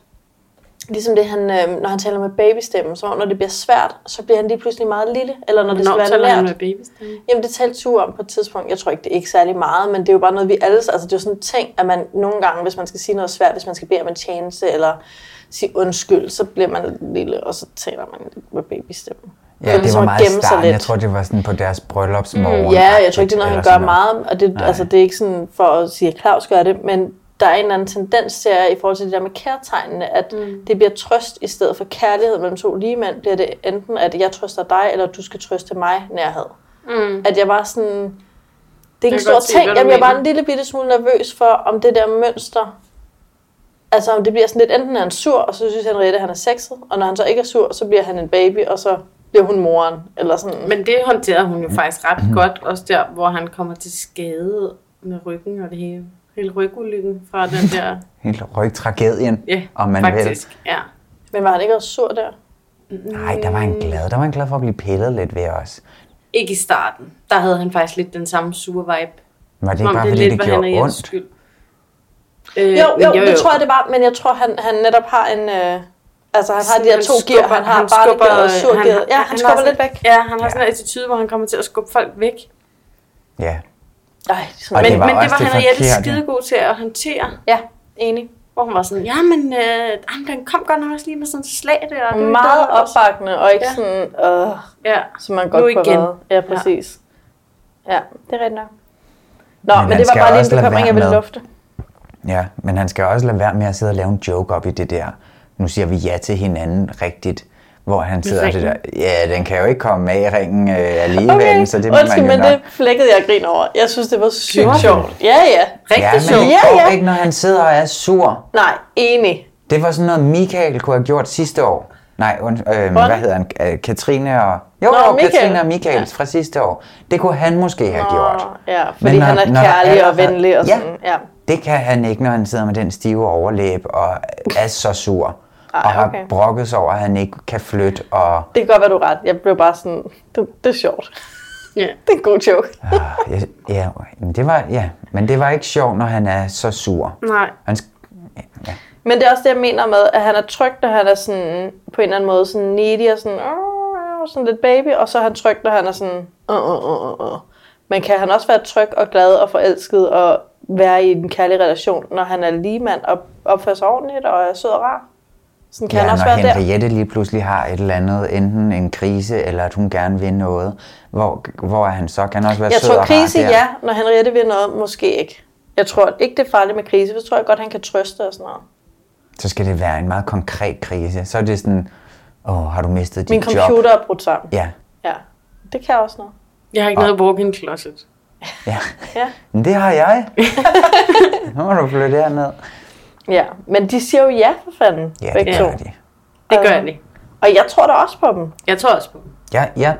ligesom det han, øh, når han taler med babystemmen, så når det bliver svært, så bliver han lige pludselig meget lille, eller når det skal være lært. Når taler han med babystemmen? Jamen det talte Tue om på et tidspunkt, jeg tror ikke det er ikke særlig meget, men det er jo bare noget vi alle, altså det er jo sådan en ting, at man nogle gange, hvis man skal sige noget svært, hvis man skal bede om en tjeneste, eller sige undskyld, så bliver man lille, og så taler man lidt med babystemmen. Ja, det, det var meget starten. Jeg tror, det var sådan på deres bryllupsmorgen. Mm, ja, jeg tror ikke, det er noget, han gør meget. Og det, altså, det er ikke sådan for at sige, at Claus gør det, men der er en eller anden tendens til, i forhold til det der med kærtegnene, at mm. det bliver trøst i stedet for kærlighed mellem to lige mænd. Bliver det enten, at jeg trøster dig, eller du skal trøste mig nærhed. Mm. At jeg var sådan... Det er ikke en stor ting. Jamen, jeg var en lille bitte smule nervøs for, om det der mønster... Altså, om det bliver sådan lidt, enten er han sur, og så synes Henriette, at han er sexet, og når han så ikke er sur, så bliver han en baby, og så... bliver hun moren, eller sådan. Men det håndterede hun jo faktisk ret mm-hmm. godt, også der, hvor han kommer til skade med ryggen og det hele. Hele rygulykken fra den der... Hele rygtragedien, yeah, om man faktisk, vil. Faktisk, ja. Men var han ikke også sur der? Nej, der var han glad. Der var han glad for at blive pillet lidt ved os. Ikke i starten. Der havde han faktisk lidt den samme sure vibe. Var det ikke om bare, det fordi det gjorde ondt? Øh, jo, jo, jo, jo, det tror jeg, det var, men jeg tror, han, han netop har en... Øh, Altså han har de her to skubber, gear, han har han bare skubber, og sur han, gear. Ja, han, han skubber sådan, lidt væk. Ja, han har ja. sådan en attitude, hvor han kommer til at skubbe folk væk. Ja. Ej, det men det var, men det var det Henriette skidegod til at håndtere. Ja, enig. Hvor hun var sådan, ja, men øh, den kom godt nok også lige med sådan et slag der. Og meget opbakkende, og ikke ja. sådan, øh, ja. som man godt kunne have. Ja, præcis. Ja, ja det er rigtigt nok. Nå, men, men det var bare lige en bekymring, jeg ville lufte. Ja, men han skal også lade være med at sidde og lave en joke op i det der. Nu siger vi ja til hinanden rigtigt, hvor han sidder det der. Ja, den kan jo ikke komme med i ringen øh, alligevel, okay. så det må Undskyld, man jo men det flækkede jeg grin over. Jeg synes, det var sygt sjovt. Ja, ja. Rigtig sjovt. Ja, men det går ja, ja. ikke, når han sidder og er sur. Nej, enig. Det var sådan noget, Michael kunne have gjort sidste år. Nej, und, øh, hvad hedder han? Katrine og... Jo, Nå, jo Katrine og Michael ja. fra sidste år. Det kunne han måske have Nå, gjort. Ja, fordi når, han er kærlig er, og venlig og ja, sådan. Ja, det kan han ikke, når han sidder med den stive overlæb og er så sur. Ej, okay. Og har brokket sig over, at han ikke kan flytte. Og... Det kan godt være, du er ret. Jeg blev bare sådan, det, det er sjovt. Yeah. Det er en god joke. ja, ja, men det var, ja, men det var ikke sjovt, når han er så sur. Nej. Han sk- ja. Men det er også det, jeg mener med, at han er tryg, når han er sådan, på en eller anden måde sådan needy og sådan, uh, sådan lidt baby. Og så er han tryg, når han er sådan, uh, uh, uh, uh. Men kan han også være tryg og glad og forelsket og være i en kærlig relation, når han er ligemand og opfører sig ordentligt og er sød og rar? Sådan kan ja, han også når være Henriette der. Lige pludselig har et eller andet, enten en krise, eller at hun gerne vil noget, hvor, hvor er han så? Kan han også være jeg sød tror, og rar? Jeg tror krise, ja. Når Henriette vil noget, måske ikke. Jeg tror ikke, det er farligt med krise, for jeg tror jeg godt, han kan trøste og sådan noget. Så skal det være en meget konkret krise. Så er det sådan, åh, oh, har du mistet dit job? Min computer job? er brudt sammen. Ja. ja. Det kan også noget. Jeg har ikke og... noget at bruge i en closet. Ja. ja. Men det har jeg. Nu må du flytte herned. Ja, men de siger jo ja for fanden. Ja, det gør de. Det gør de. Og jeg tror da også på dem. Jeg tror også på dem. Ja, jeg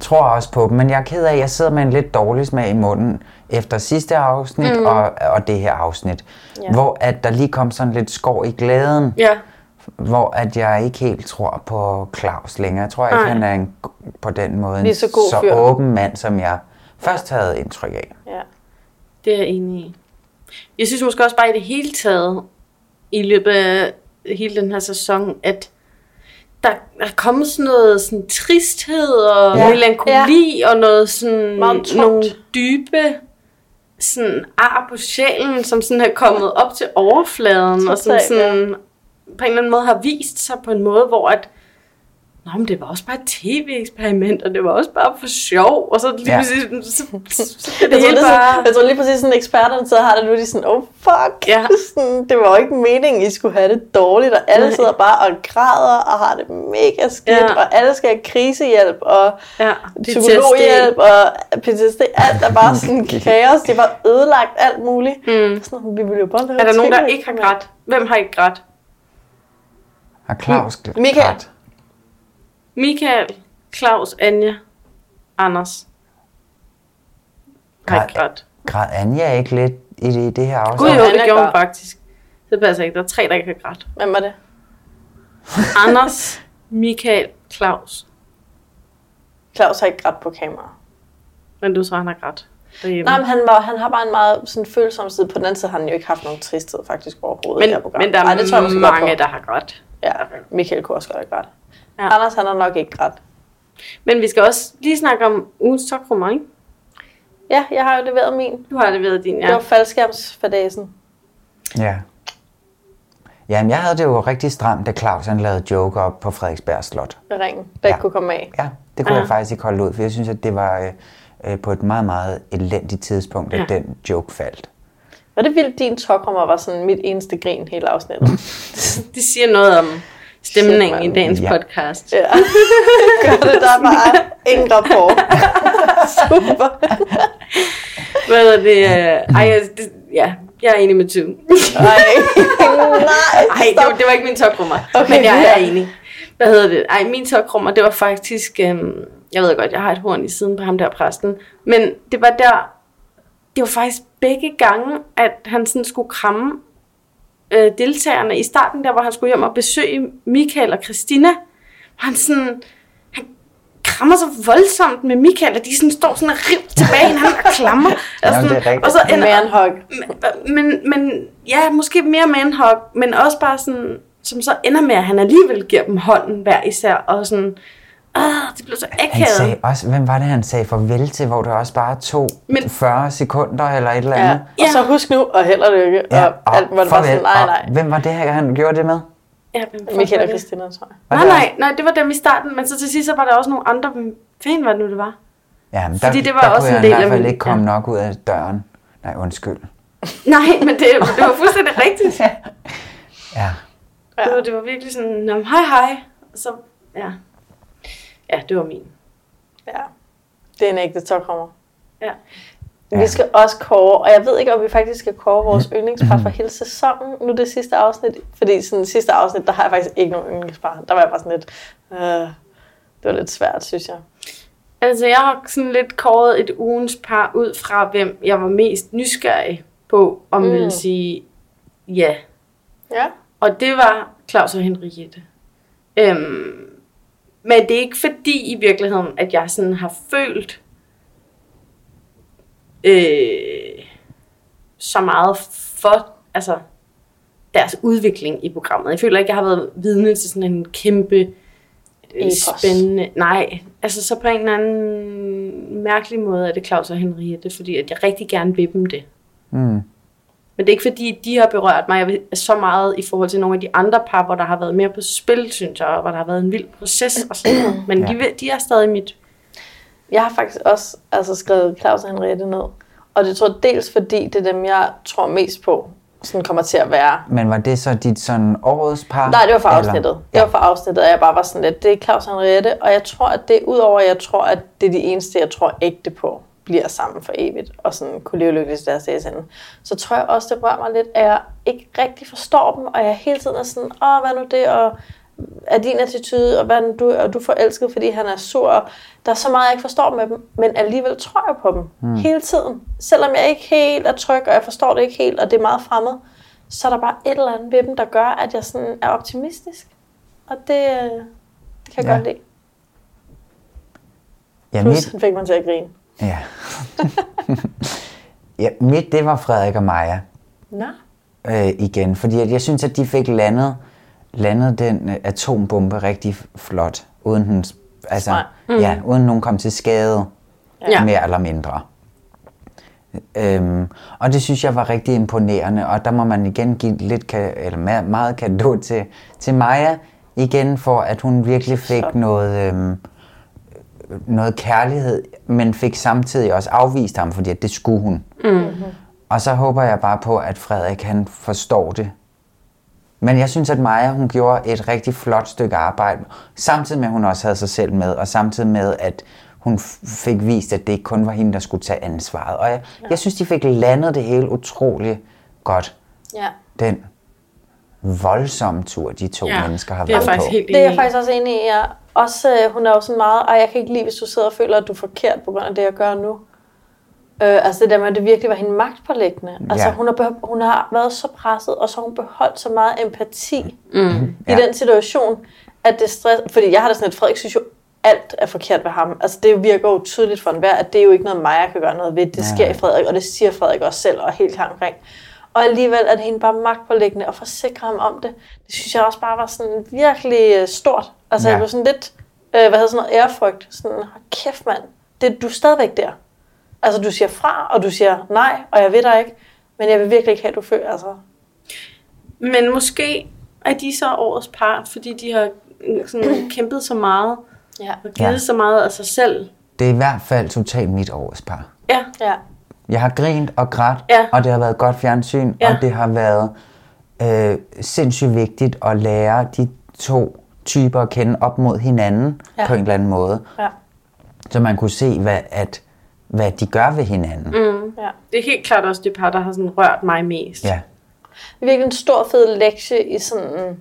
tror også på dem, men jeg er ked af, at jeg sidder med en lidt dårlig smag i munden efter sidste afsnit mm. og, og det her afsnit. Ja. Hvor at der lige kom sådan lidt skår i glæden. Ja. Hvor at jeg ikke helt tror på Claus længere. Jeg tror ikke, han er en, på den måde en så, god så åben mand, som jeg først havde indtryk af. Ja, det er jeg enig i. Jeg synes måske også bare i det hele taget, i løbet af hele den her sæson, at der er kommet sådan noget sådan tristhed og ja. melankoli ja. og noget sådan nogle dybe sådan ar på sjælen, som sådan har kommet op til overfladen Total, og sådan, sådan ja. på en eller anden måde har vist sig på en måde, hvor at nå, men det var også bare et tv-eksperiment, og det var også bare for sjov, og så lige ja. præcis... Så, så, så det jeg, tror, det bare... jeg tror lige præcis, sådan eksperterne sidder og har det nu, de er sådan, oh fuck, ja. sådan, det var jo ikke meningen, I skulle have det dårligt, og alle sidder bare og græder, og har det mega skidt, ja. og alle skal have krisehjælp, og ja. psykologhjælp, og P T S D, alt er bare sådan kaos, det var ødelagt alt muligt. Mm. Sådan, vi ville jo bare lave er der nogen, der ikke har grædt? Hvem har ikke grædt? Har Claus grædt? Michael. Michael, Claus, Anja, Anders. Græd, græd Anja ikke lidt i det, i det her afsnit. Gud jo, det gjorde hun faktisk. Det passer ikke. Der er tre, der ikke har grædt. Hvem var det? Anders, Michael, Claus. Claus har ikke grædt på kamera. Men du så, han har grædt derhjemme. Nej, men han, var, han har bare en meget sådan, følsom side. På den anden side har han jo ikke haft nogen tristhed faktisk overhovedet men, i det her program. Men der er Ej, det tror jeg, mange, der har grædt. Ja, Michael kunne også godt have grædt. Ja. Anders, han har nok ikke grædt. Men vi skal også lige snakke om ugens tokroman, ikke? Ja, jeg har jo leveret min. Du har leveret din, ja. Det var faldskærmsfadæsen. Ja. Jamen, jeg havde det jo rigtig stramt, da Claus han lavede joker op på Frederiksberg Slot. Med ringen, der ja. ikke kunne komme af. Ja, det kunne Aha. jeg faktisk ikke holde ud, for jeg synes, at det var øh, på et meget, meget elendigt tidspunkt, at ja. den joke faldt. Var det vildt, din tokrummer var sådan mit eneste grin hele afsnittet? Det siger noget om stemningen i dagens ja. podcast. Ja, gør det, der er bare ingen rapport. Super. Hvad er det? Ej, det, ja... Jeg er enig med Tue. Nej, nej det, det var ikke min tokrummer, okay, men jeg er enig. Hvad hedder det? Ej, min tokrummer, det var faktisk, øhm, jeg ved godt, jeg har et horn i siden på ham der præsten, men det var der, det var faktisk begge gange, at han sådan skulle kramme øh, deltagerne i starten, der hvor han skulle hjem og besøge Michael og Christina. Han sådan... krammer så voldsomt med Michael, at de sådan står sådan og river tilbage i ham og klammer. Og, sådan, jamen, det er og så en manhug. Men, men ja, måske mere manhug, men også bare sådan, som så ender med, at han alligevel giver dem hånden hver især, og sådan, det blev så akavet. Også, hvem var det, han sagde farvel til, hvor det også bare tog men, fyrre sekunder eller et eller andet? Ja, og så husk nu, og held og lykke, ja, og, og alt, hvor det var sådan, nej, nej. Hvem var det, han gjorde det med? Ja, Michael og Christina, tror jeg. Nej, nej, nej, det var dem i starten, men så til sidst så var der også nogle andre. Hvem fanden var det nu, det var? Ja, men der, Fordi det var der også kunne en del jeg i hvert fald ikke komme ja. nok ud af døren. Nej, undskyld. Nej, men det, det var fuldstændig rigtigt. Ja. ja. Det, var, det var virkelig sådan, hej hej. Så, ja. ja, det var min. Ja, det er en ægte tokrummer. Ja. Ja. Vi skal også kåre, og jeg ved ikke, om vi faktisk skal kåre vores yndlingspar for hele sæsonen, nu det sidste afsnit. Fordi sådan sidste afsnit, der har jeg faktisk ikke nogen yndlingspar. Der var jeg bare sådan lidt, øh, det var lidt svært, synes jeg. Altså, jeg har sådan lidt kåret et ugens par ud fra, hvem jeg var mest nysgerrig på, om mm. ville sige ja. ja. Og det var Claus og Henriette. Øhm, men det er ikke fordi i virkeligheden, at jeg sådan har følt, Øh, så meget for altså, deres udvikling i programmet. Jeg føler ikke, jeg har været vidne til sådan en kæmpe øh, spændende... Nej, altså så på en eller anden mærkelig måde er det Claus og Henriette, fordi at jeg rigtig gerne vil dem det. Mm. Men det er ikke fordi, de har berørt mig så meget i forhold til nogle af de andre par, hvor der har været mere på spil, synes jeg, og hvor der har været en vild proces og sådan noget. Men ja. de, de er stadig mit... Jeg har faktisk også altså, skrevet Claus og Henriette ned. Og det tror jeg dels, fordi det er dem, jeg tror mest på, sådan kommer til at være. Men var det så dit sådan årets par? Nej, det var for afsnittet. Det ja. var for afsnittet, og jeg bare var sådan lidt, det er Claus og Henriette. Og jeg tror, at det, udover jeg tror, at det er de eneste, jeg tror ægte på, bliver sammen for evigt, og sådan kunne leve lykkeligt til deres dages ende. Så tror jeg også, det rører mig lidt, at jeg ikke rigtig forstår dem, og jeg hele tiden er sådan, åh, hvad nu det, og... er din attitude, og, hvordan du, og du er forelsket, fordi han er sur. Der er så meget, jeg ikke forstår med dem, men alligevel tror jeg på dem mm. hele tiden. Selvom jeg ikke helt er tryg, og jeg forstår det ikke helt, og det er meget fremmed, så er der bare et eller andet ved dem, der gør, at jeg sådan er optimistisk. Og det, det kan jeg ja. godt lide. Ja, plus, mit... han fik mig til at grine. Ja. ja, mit, det var Frederik og Maja. Nå. Øh, igen, fordi jeg synes, at de fik landet landede den atombombe rigtig flot, uden den, altså, mm. ja, uden nogen kom til skade, ja. mere eller mindre. Øhm, og det synes jeg var rigtig imponerende, og der må man igen give lidt, eller meget kado til, til Maja, igen for at hun virkelig fik Sådan. noget, øhm, noget kærlighed, men fik samtidig også afvist ham, fordi det skulle hun. Mm-hmm. Og så håber jeg bare på, at Frederik han forstår det. Men jeg synes, at Maja, hun gjorde et rigtig flot stykke arbejde, samtidig med, at hun også havde sig selv med, og samtidig med, at hun fik vist, at det ikke kun var hende, der skulle tage ansvaret. Og jeg, ja. jeg synes, de fik landet det hele utroligt godt. Ja. Den voldsomme tur, de to ja. mennesker har været på. Det er jeg faktisk også enig i. Ja. Også, hun er jo sådan meget, og jeg kan ikke lide, hvis du sidder og føler, at du er forkert på grund af det, jeg gør nu. Øh, altså det der med, at det virkelig var hende magtpåliggende. Ja. Altså hun har, hun har været så presset, og så har hun beholdt så meget empati mm. i ja. den situation, at det stress... Fordi jeg har da sådan et, Frederik synes jo, alt er forkert ved ham. Altså det virker jo tydeligt for enhver, at det er jo ikke noget, Maja kan gøre noget ved. Det ja. sker i Frederik, og det siger Frederik også selv, og helt klar omkring. Og alligevel er det hende bare magtpåliggende, og forsikre ham om det. Det synes jeg også bare var sådan virkelig stort. Altså ja. jeg blev sådan lidt, øh, hvad hedder sådan noget, ærefrygt. Sådan, kæft mand, det, du er stadigvæk der. Altså, du siger fra, og du siger nej, og jeg ved dig ikke, men jeg vil virkelig ikke have, at du føler, altså. Men måske er de så årets par, fordi de har sådan kæmpet så meget, ja. og givet ja. så meget af sig selv. Det er i hvert fald totalt mit årets par. Ja. ja. Jeg har grint og grædt, ja. og det har været godt fjernsyn, ja. og det har været øh, sindssygt vigtigt at lære de to typer at kende op mod hinanden ja. på en eller anden måde. Ja. Så man kunne se, hvad at hvad de gør ved hinanden. Mm, ja. Det er helt klart også det par, der har sådan rørt mig mest. Ja. Det er virkelig en stor fed lektie i sådan,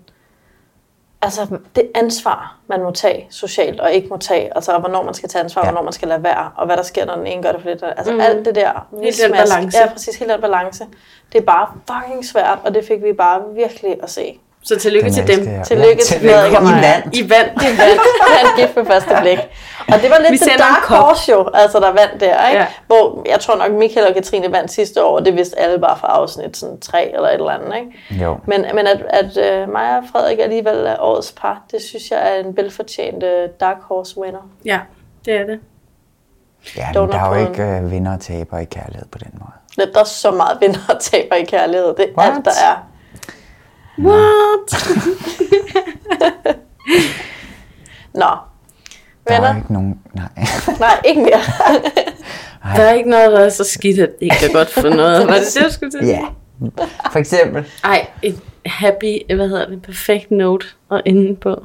altså det ansvar, man må tage socialt og ikke må tage, altså hvornår man skal tage ansvar, ja. hvornår man skal lade være, og hvad der sker, når den ene gør det for lidt. Altså mm. alt det der. Helt den balance. Ja, præcis. Helt den balance. Det er bare fucking svært, og det fik vi bare virkelig at se. Så tillykke til dem. Jeg. Tillykke ja, til Frederik og Maja. I vandt. I vandt. Vandt gift på første blik. Og det var lidt det dark horse jo, altså der vandt der, ikke? Ja. Hvor jeg tror nok, Michael og Katrine vandt sidste år, og det vidste alle bare fra afsnit sådan tre eller et eller andet, ikke? Jo. Men, men at, at uh, Maja og Frederik alligevel er årets par, det synes jeg er en velfortjent uh, dark horse winner. Ja, det er det. Ja, men der er jo ikke uh, vinder og taber i kærlighed på den måde. Der er så meget vinder og taber i kærlighed. Det er alt, der er. What? Nå. Venner. Der er ikke nogen... Nej. Nej, ikke mere. Der er ikke noget, der er så skidt, at det ikke er godt for noget. Var det det, du skulle til? Ja. For eksempel. Ej, en happy, hvad hedder det, perfekt note at ende på.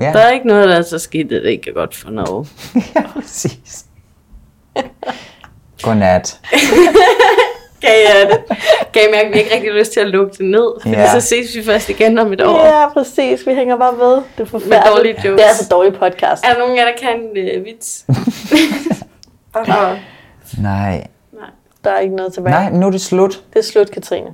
Ja. Der er ikke noget, der er så skidt, at det ikke er godt for noget. Ja, præcis. Godnat. Kan jeg det? Kan I mærke, at vi ikke rigtig har lyst til at lukke det ned? Yeah. Så ses vi først igen om et år. Ja, præcis. Vi hænger bare ved. Det er forfærdeligt. Med dårlige jokes. Det er så dårlig podcast. Er der nogen af jer, der kan uh, vits? Okay. Nej. Nej. Der er ikke noget tilbage. Nej, nu er det slut. Det er slut, Katrine.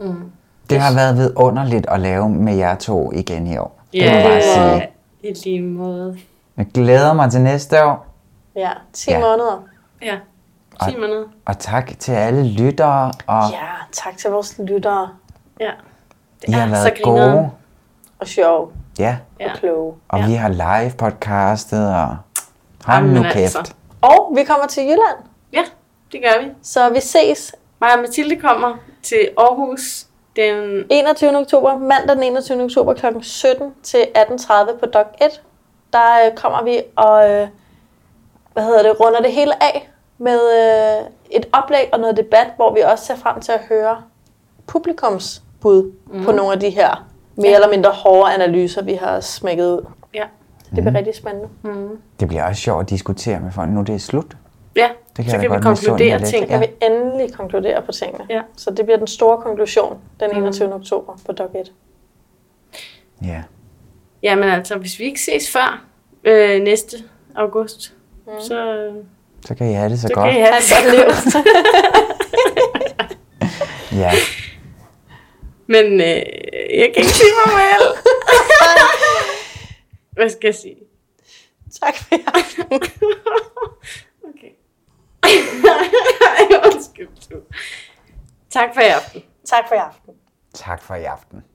Mm. Det har været vidunderligt at lave med jer to igen i år. Ja, yeah. yeah. i lige måde. Jeg glæder mig til næste år. Ja, ti ja. måneder. Ja. Og, og tak til alle lyttere. Og ja, tak til vores lyttere. Ja. Det er så gode og sjov. Ja. Og kloge. Og ja. vi har live podcastet og har nu kæft. Altså. Og vi kommer til Jylland. Ja, det gør vi. Så vi ses. Maja og Mathilde kommer til Aarhus den enogtyvende oktober, mandag den enogtyvende oktober klokken sytten til atten tredive på Dok et. Der øh, kommer vi og øh, hvad hedder det, runder det hele af med øh, et oplæg og noget debat, hvor vi også ser frem til at høre publikumsbud mm. på nogle af de her mere ja. eller mindre hårde analyser, vi har smækket ud. Ja. Det bliver mm. rigtig spændende. Mm. Det bliver også sjovt at diskutere med folk. Nu det er slut. Ja, det kan så kan vi konkludere ting. Så kan ja. vi endelig konkludere på tingene. Ja. Så det bliver den store konklusion den enogtyvende oktober på Dok et. Ja. Jamen altså, hvis vi ikke ses før øh, næste august, mm. så... Øh, Så kan I have det så, så godt. Så kan I have det så godt. Ja. Men øh, jeg kan ikke sige mig vel. Hvad skal jeg sige? Tak for i aften. Okay. Tak for i aften. Tak for i aften. Tak for i aften.